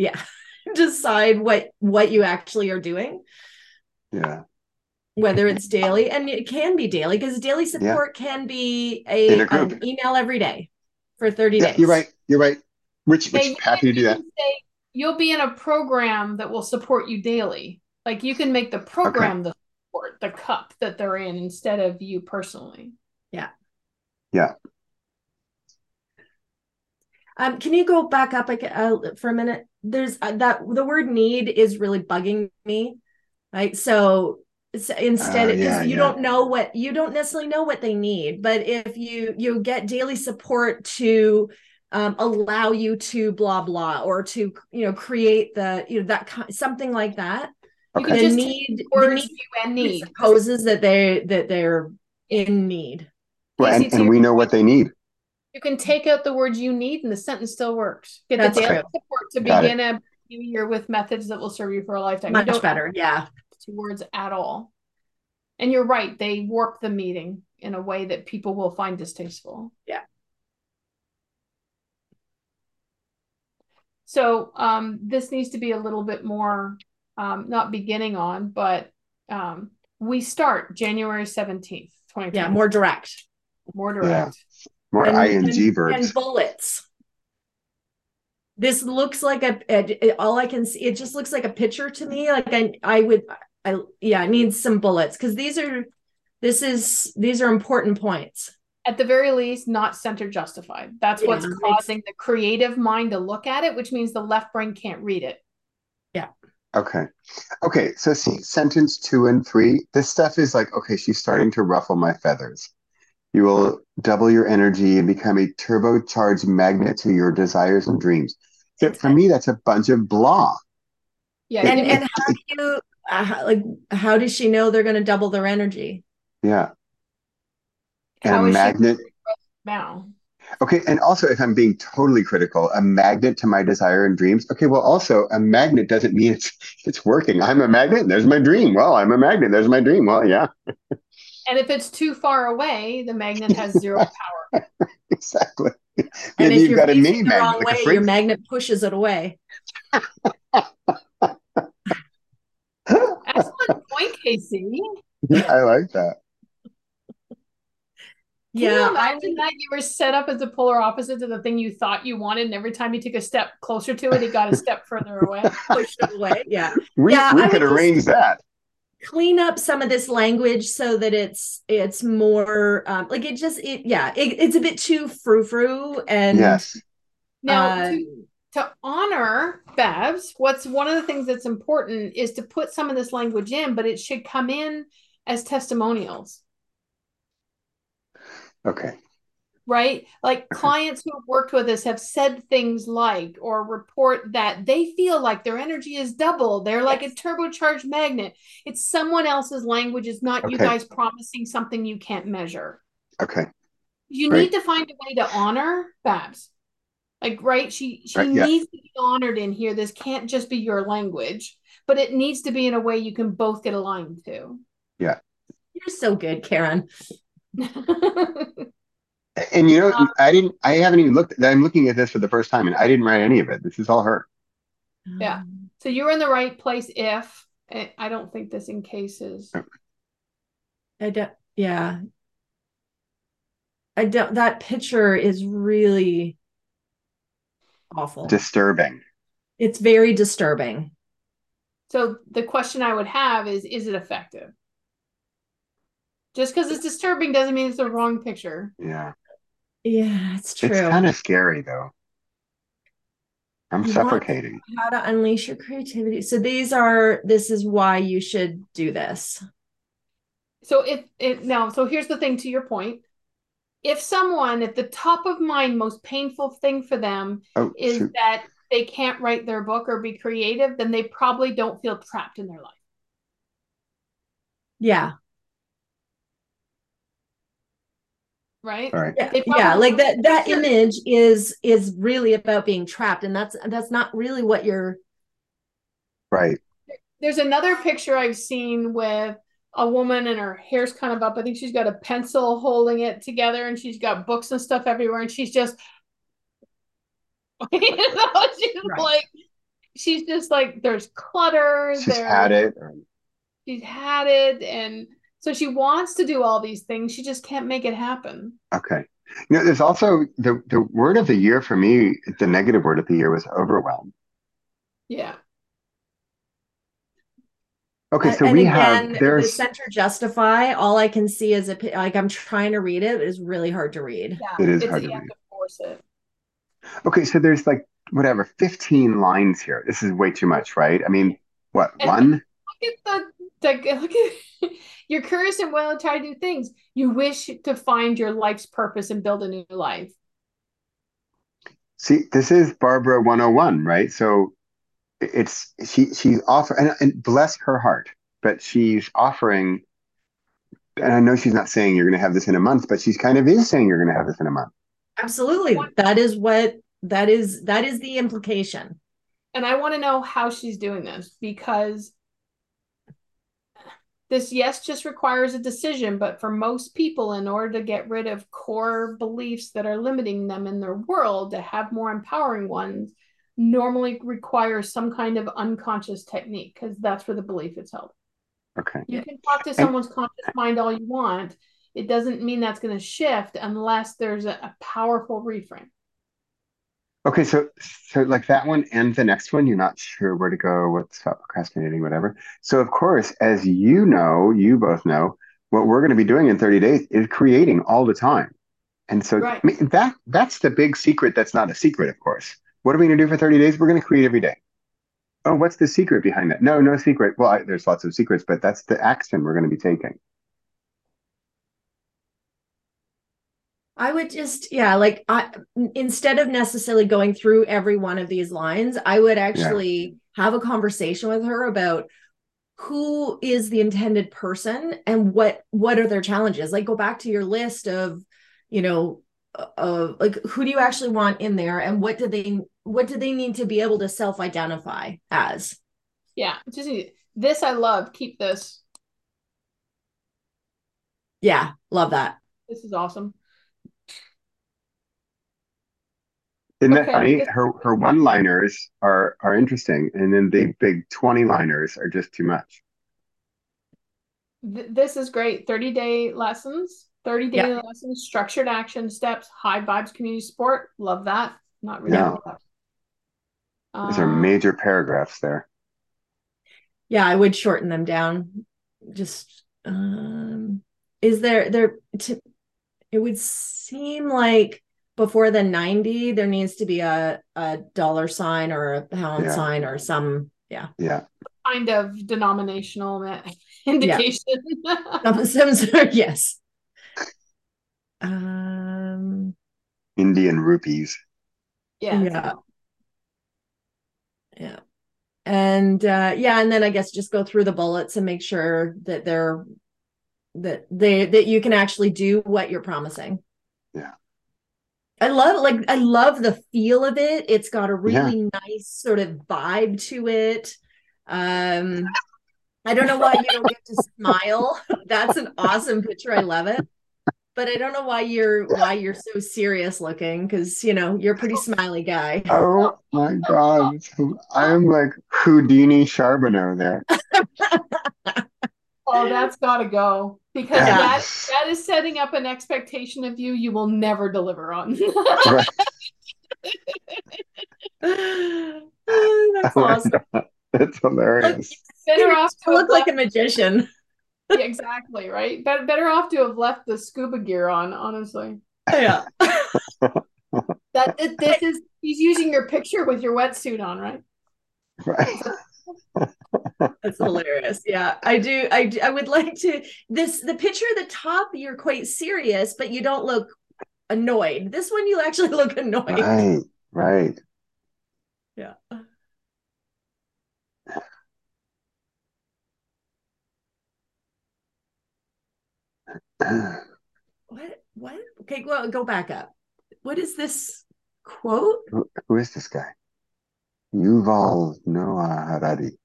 decide what you actually are doing. Yeah. Whether it's daily, and it can be daily, because daily support can be an email every day for 30 days. You're right. Which happy to do that. You'll be in a program that will support you daily. Like you can make the program the support, the cup that they're in, instead of you personally. Yeah. Yeah. Can you go back up for a minute? There's the word need is really bugging me, right? So instead, you don't know what they need, but if you get daily support to allow you to blah blah, or to create something like that. Okay. You can just need or need supposes that they're in need. Well, and we know what they need. You can take out the words you need and the sentence still works. Get the daily support to begin a new year with methods that will serve you for a lifetime. Much better. Yeah. Two words at all. And you're right. They warp the meeting in a way that people will find distasteful. Yeah. So this needs to be a little bit more, not beginning on, but we start January 17th, 2020. Yeah. More direct. Yeah. More ing verbs and bullets. This looks like all I can see. It just looks like a picture to me. Like I need some bullets, because these are important points. At the very least, not center justified. That's what's causing the creative mind to look at it, which means the left brain can't read it. Yeah. Okay. So see, sentence 2 and 3. This stuff is like, okay, she's starting to ruffle my feathers. You will double your energy and become a turbocharged magnet to your desires and dreams. So for me, that's a bunch of blah. Yeah. And how do you, how does she know they're going to double their energy? Yeah. And how a magnet. Now. Okay. And also, if I'm being totally critical, a magnet to my desire and dreams. Okay. Well, also a magnet doesn't mean it's working. I'm a magnet. And there's my dream. Well, I'm a magnet. There's my dream. Well, yeah. And if it's too far away, the magnet has zero power. Exactly. And then if you've got a mini magnet. Wrong way, your magnet pushes it away. Excellent point, Casey. Yeah, I like that. Yeah. Can you imagine that you were set up as the polar opposite to the thing you thought you wanted, and every time you took a step closer to it, it got a step further away, pushed it away? Yeah. We could arrange that. Clean up some of this language so that it's more like it just it's a bit too frou-frou. And now to honor Babs, what's one of the things that's important is to put some of this language in, but it should come in as testimonials. Okay. Right? Like clients who have worked with us have said things like, or report that they feel like their energy is double. They're like a turbocharged magnet. It's someone else's language. It's not you guys promising something you can't measure. Okay. You need to find a way to honor Babs. Like, right? She needs to be honored in here. This can't just be your language, but it needs to be in a way you can both get aligned to. Yeah. You're so good, Karen. And I haven't even looked. I'm looking at this for the first time, and I didn't write any of it. This is all her. Yeah. So you're in the right place. If I don't think this in cases. I don't. Yeah. I don't. That picture is really awful. Disturbing. It's very disturbing. So the question I would have is it effective? Just because it's disturbing doesn't mean it's the wrong picture. Yeah. Yeah, it's true. It's kind of scary, though. I'm suffocating. How to unleash your creativity. So this is why you should do this. So so here's the thing, to your point. If someone at the top of mind, most painful thing for them is that they can't write their book or be creative, then they probably don't feel trapped in their life. Yeah. Right? All right. Yeah, like that image is really about being trapped, and that's not really what you're. Right. There's another picture I've seen with a woman, and her hair's kind of up. I think she's got a pencil holding it together, and she's got books and stuff everywhere, and she's just, she's like, she's just like, there's clutter. She's had it. And so she wants to do all these things. She just can't make it happen. Okay. You know, there's also the word of the year for me, the negative word of the year was overwhelmed. Yeah. Okay, so we again, have the center justify. All I can see is it, like I'm trying to read it. It is really hard to read. Yeah, it is hard to read. You have to force it. Okay, so there's like whatever 15 lines here. This is way too much, right? I mean, what and one? Look at look at you're curious and willing to try to do things. You wish to find your life's purpose and build a new life. See, this is Barbara 101, right? So. It's she's offering, and bless her heart, but she's offering, and I know she's not saying you're going to have this in a month, but she's kind of is saying you're going to have this in a month. Absolutely, that is what that is the implication. And I want to know how she's doing this, because this yes just requires a decision. But for most people, in order to get rid of core beliefs that are limiting them in their world, to have more empowering ones, normally requires some kind of unconscious technique, because that's where the belief is held. Okay. You can talk to someone's conscious mind all you want. It doesn't mean that's going to shift unless there's a powerful reframe. Okay. So like that one and the next one, you're not sure where to go, what, stop procrastinating, whatever. So of course, as you know, you both know, what we're going to be doing in 30 days is creating all the time. And so right. I mean, that's the big secret. That's not a secret, of course. What are we going to do for 30 days? We're going to create every day. Oh, what's the secret behind that? No secret. Well, there's lots of secrets, but that's the action we're going to be taking. I would just, instead of necessarily going through every one of these lines, I would actually have a conversation with her about who is the intended person and what are their challenges. Like, go back to your list of, like, who do you actually want in there, and what do they need to be able to self-identify as? Yeah, just this. I love. Keep this. Yeah, love that. This is awesome. Isn't that funny? Her one-liners are interesting, and then the big 20-liners are just too much. This is great. 30-day lessons. 30-day lessons, structured action steps, high vibes, community support. Love that. Not really. No. Those are major paragraphs there. Yeah, I would shorten them down. Just it would seem like before the 90, there needs to be a dollar sign or a pound sign or some kind of denominational indication. Yeah. Yes. Indian rupees. Yeah. And and then I guess just go through the bullets and make sure that that you can actually do what you're promising. Yeah. I love the feel of it. It's got a really nice sort of vibe to it. I don't know why you don't get to smile. That's an awesome picture. I love it. But I don't know why you're so serious looking, because you're a pretty smiley guy. Oh my God, I'm like Houdini Charbonneau there. Oh, that's got to go, because that is setting up an expectation of you will never deliver on. Right. That's awesome. God. That's hilarious. Better off to look like a magician. Yeah, exactly, right? Better off to have left the scuba gear on, honestly. Yeah. He's using your picture with your wetsuit on, right? Right. That's hilarious. Yeah, I do. I would like to, the picture at the top, you're quite serious, but you don't look annoyed. This one, you actually look annoyed. Right. Yeah. What? Okay, well, go back up. What is this quote? Who is this guy? Yuval Noah Harari.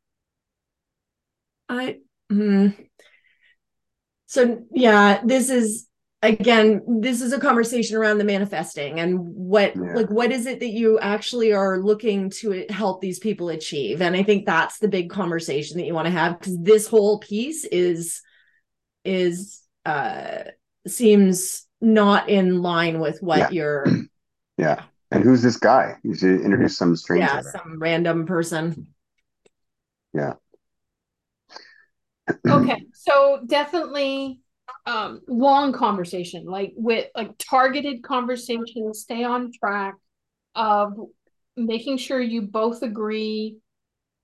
This is again, this is a conversation around the manifesting and what, like, what is it that you actually are looking to help these people achieve? And I think that's the big conversation that you want to have, because this whole piece is seems not in line with what you're. Yeah. And who's this guy? You should introduce some stranger. Yeah. Some random person. Yeah. Okay. So definitely, long conversation, like with like targeted conversations, stay on track of making sure you both agree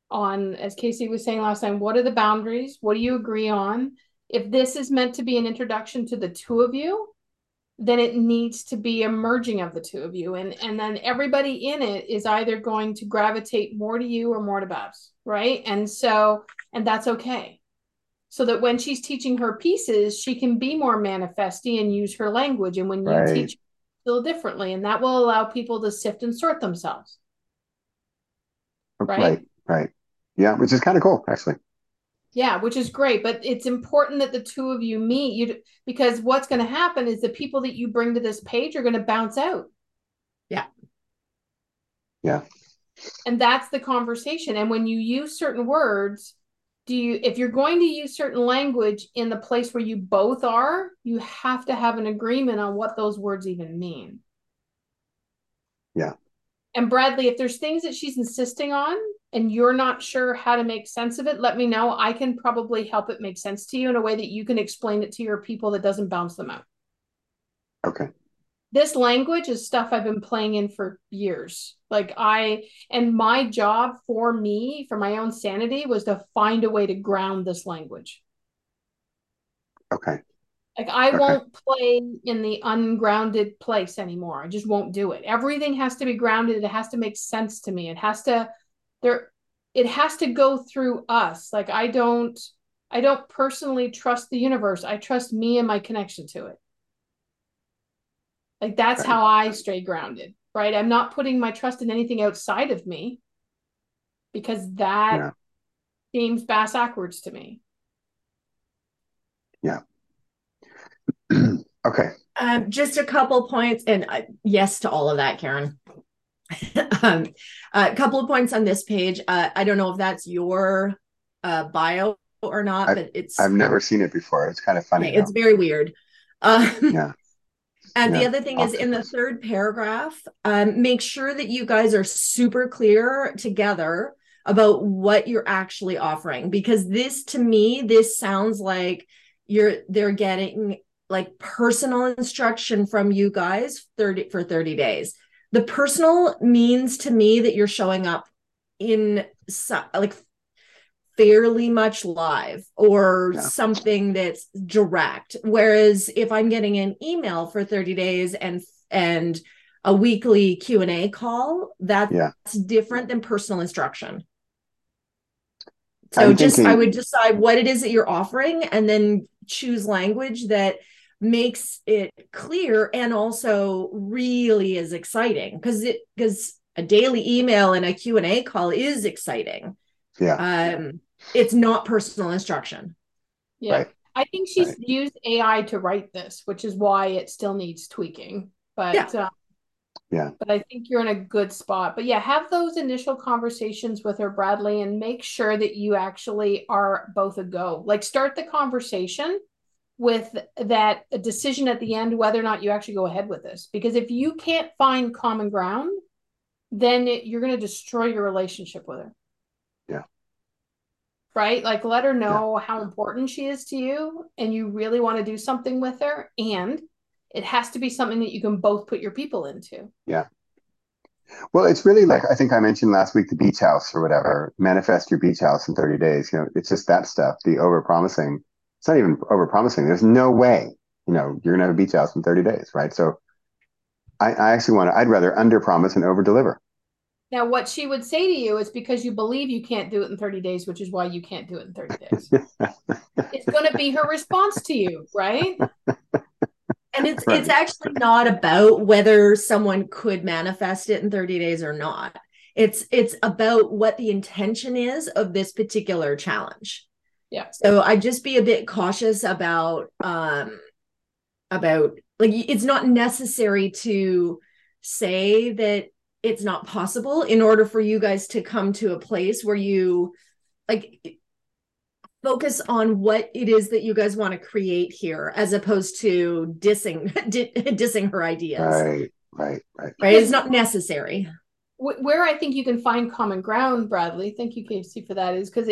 on, as Casey was saying last time, what are the boundaries? What do you agree on? If this is meant to be an introduction to the two of you, then it needs to be a merging of the two of you. And then everybody in it is either going to gravitate more to you or more to Babs, right? And so, and that's okay. So that when she's teaching her pieces, she can be more manifesty and use her language. And when you teach a little differently, and that will allow people to sift and sort themselves. Right. Yeah. Which is kind of cool, actually. Yeah, which is great. But it's important that the two of you meet, because what's going to happen is the people that you bring to this page are going to bounce out. Yeah. Yeah. And that's the conversation. And when you use certain words, if you're going to use certain language in the place where you both are, you have to have an agreement on what those words even mean. Yeah. And Bradley, if there's things that she's insisting on and you're not sure how to make sense of it, let me know. I can probably help it make sense to you in a way that you can explain it to your people that doesn't bounce them out. Okay. This language is stuff I've been playing in for years. And my job for me, for my own sanity, was to find a way to ground this language. Okay. I won't play in the ungrounded place anymore. I just won't do it. Everything has to be grounded. It has to make sense to me. It has to go through us. Like I don't personally trust the universe. I trust me and my connection to it. Like that's how I stay grounded, right? I'm not putting my trust in anything outside of me, because that seems backwards to me. Yeah. Okay. Just a couple points, and yes to all of that, Karen. A couple of points on this page. I don't know if that's your bio or not, but I've never seen it before. It's kind of funny. It's very weird. Yeah. And the other thing is in the third paragraph, make sure that you guys are super clear together about what you're actually offering, because this, to me, this sounds like they're getting like personal instruction from you guys for 30 days. The personal means to me that you're showing up in like fairly much live or something that's direct. Whereas if I'm getting an email for 30 days and a weekly Q&A call, that's different than personal instruction. So I would decide what it is that you're offering and then choose language that makes it clear and also really is exciting, because a daily email and a Q&A call is exciting. Yeah. It's not personal instruction. Yeah. Right. I think she's used AI to write this, which is why it still needs tweaking. But but I think you're in a good spot. But yeah, have those initial conversations with her, Bradley, and make sure that you actually are both a go. Like start the conversation with that decision at the end, whether or not you actually go ahead with this. Because if you can't find common ground, then you're going to destroy your relationship with her. Yeah. Right? Like let her know how important she is to you and you really want to do something with her. And it has to be something that you can both put your people into. Yeah. Well, it's really like, I think I mentioned last week, the beach house or whatever, manifest your beach house in 30 days. You know, it's just that stuff, the overpromising. It's not even overpromising. There's no way, you know, you're going to have a beach house in 30 days. Right. So I actually I'd rather underpromise and overdeliver. Now, what she would say to you is because you believe you can't do it in 30 days, which is why you can't do it in 30 days. It's going to be her response to you, right? And it's actually not about whether someone could manifest it in 30 days or not. It's about what the intention is of this particular challenge. Yeah. So I'd just be a bit cautious about about, like, it's not necessary to say that it's not possible in order for you guys to come to a place where you, like, focus on what it is that you guys want to create here, as opposed to dissing her ideas. Right. It's not necessary. Where I think you can find common ground, Bradley, thank you, Casey, for that, is because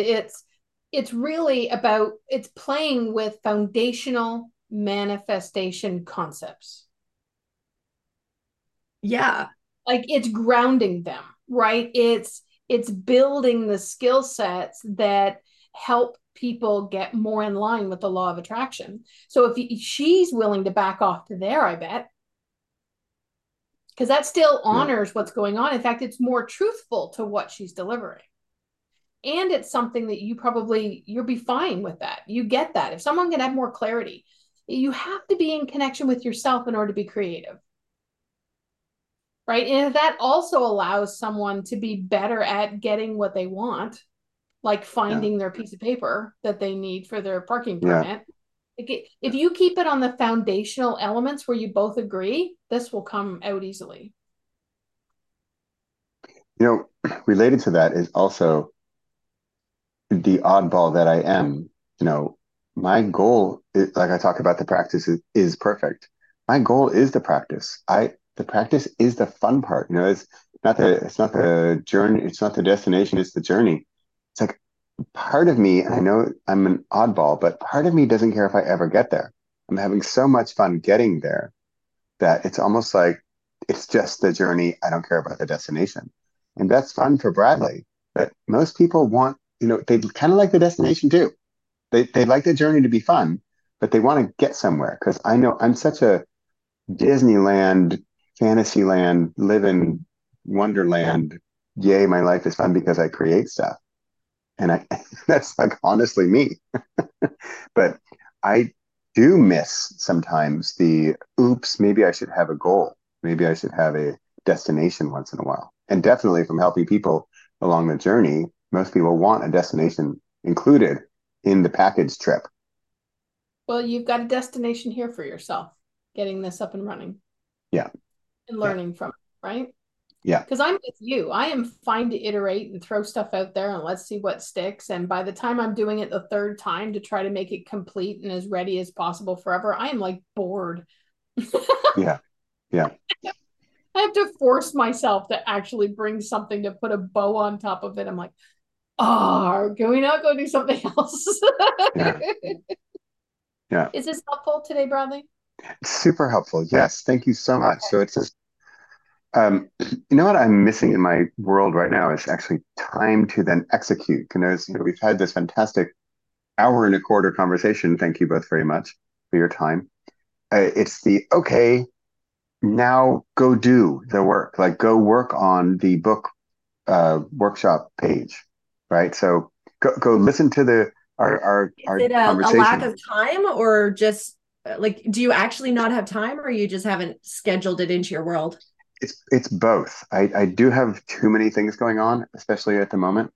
it's really about, it's playing with foundational manifestation concepts. Yeah. Like, it's grounding them, right? It's building the skill sets that help people get more in line with the law of attraction. So if she's willing to back off to there, I bet, because that still honors what's going on. In fact, it's more truthful to what she's delivering. And it's something that you probably, you'll be fine with that. You get that. If someone can have more clarity, you have to be in connection with yourself in order to be creative. Right. And that also allows someone to be better at getting what they want, like finding their piece of paper that they need for their parking permit. Yeah. If you keep it on the foundational elements where you both agree, this will come out easily. You know, related to that is also the oddball that I am. You know, my goal is, like I talk about, the practice is perfect. My goal is the practice. The practice is the fun part. You know, it's not the journey. It's not the destination. It's the journey. It's like, part of me, I know I'm an oddball, but part of me doesn't care if I ever get there. I'm having so much fun getting there that it's almost like it's just the journey. I don't care about the destination. And that's fun for Bradley. But most people want, you know, they kind of like the destination too. They like the journey to be fun, but they want to get somewhere. Because I know I'm such a Disneyland, Fantasyland, live in Wonderland. Yay, my life is fun because I create stuff. And that's like honestly me. But I do miss sometimes the, oops, maybe I should have a goal. Maybe I should have a destination once in a while. And definitely from helping people along the journey, most people want a destination included in the package trip. Well, you've got a destination here for yourself, getting this up and running. Yeah. And learning from it, right? Yeah. Because I'm with you. I am fine to iterate and throw stuff out there and let's see what sticks. And by the time I'm doing it the third time to try to make it complete and as ready as possible forever, I am like bored. Yeah. Yeah. I have to force myself to actually bring something to put a bow on top of it. I'm like, oh, can we not go do something else? Yeah. Yeah. Is this helpful today, Bradley? Super helpful. Yes. Thank you so much. So it's just, you know what I'm missing in my world right now is actually time to then execute. Because, you know, we've had this fantastic 1.25-hour conversation. Thank you both very much for your time. It's the, okay, now go do the work, like go work on the book workshop page. Right. So go listen to our conversation. Is it a lack of time or just, like, do you actually not have time or you just haven't scheduled it into your world? It's both. I do have too many things going on, especially at the moment.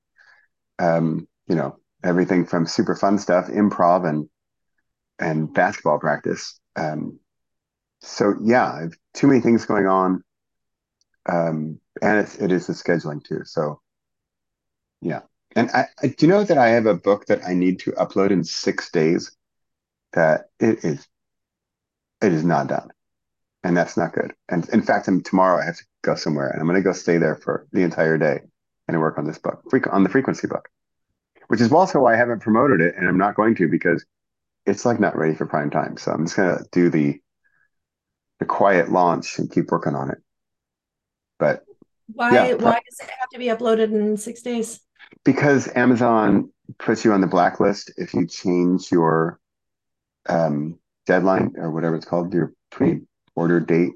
You know, everything from super fun stuff, improv and basketball practice. So yeah, I have too many things going on. And it is the scheduling too. So yeah. And I do you know that I have a book that I need to upload in 6 days that it is not done, and that's not good. And in fact, tomorrow I have to go somewhere, and I'm going to go stay there for the entire day and work on this book, on the frequency book, which is also why I haven't promoted it, and I'm not going to because it's like not ready for prime time. So I'm just going to do the quiet launch and keep working on it. But why does it have to be uploaded in 6 days? Because Amazon puts you on the blacklist if you change your deadline or whatever it's called, your pre-order date,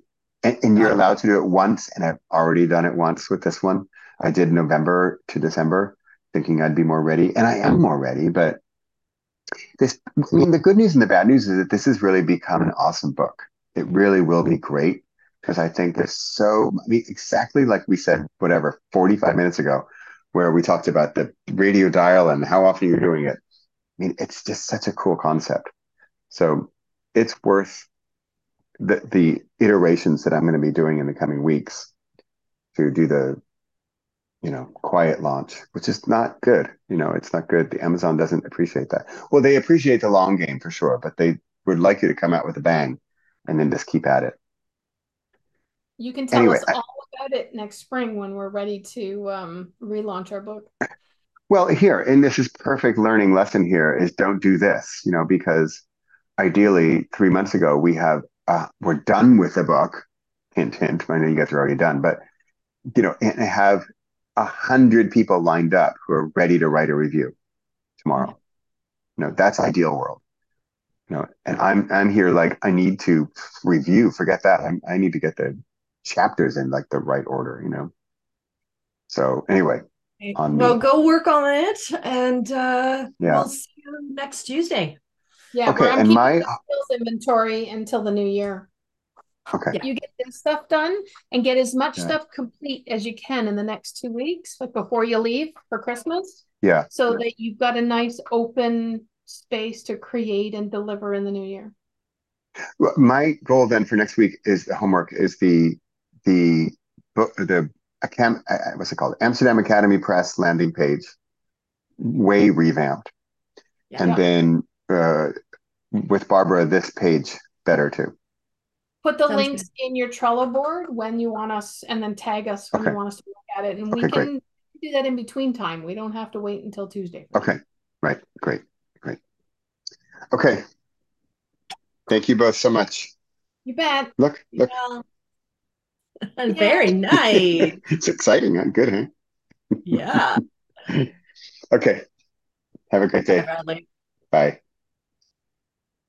and you're allowed to do it once, and I've already done it once with this one. I did November to December thinking I'd be more ready, and I am more ready, but the good news and the bad news is that this has really become an awesome book. It really will be great because I think there's exactly like we said, 45 minutes ago, where we talked about the radio dial and how often you're doing it. I mean, it's just such a cool concept. So it's worth the iterations that I'm going to be doing in the coming weeks to do the, quiet launch, which is not good. It's not good. The Amazon doesn't appreciate that. Well, they appreciate the long game for sure, but they would like you to come out with a bang and then just keep at it. You can tell us all about it next spring when we're ready to relaunch our book. Well, here, and this is perfect learning lesson here, is don't do this, because ideally 3 months ago we're done with the book. Hint, hint. I know you guys are already done, but, and I have 100 people lined up who are ready to write a review tomorrow. That's ideal world. And I'm here like, I need to review, forget that. I need to get the chapters in like the right order, So anyway. Well, go work on it, and we'll see you next Tuesday. Yeah, okay, I'm keeping my skills inventory until the new year. Okay. Yeah. You get this stuff done and get as much stuff complete as you can in the next 2 weeks, like before you leave for Christmas. Yeah. So that you've got a nice open space to create and deliver in the new year. Well, my goal then for next week is the homework is the book, the what's it called? Amsterdam Academy Press landing page, way revamped. Yeah. And then with Barbara, this page better too. Put the links in your Trello board when you want us, and then tag us when you want us to look at it. And we can do that in between time. We don't have to wait until Tuesday. Okay. Right. Great. Great. Okay. Thank you both so much. You bet. Look. Yeah. Very nice. It's exciting. I'm good, huh? Yeah. Okay. Have a great day. Bye.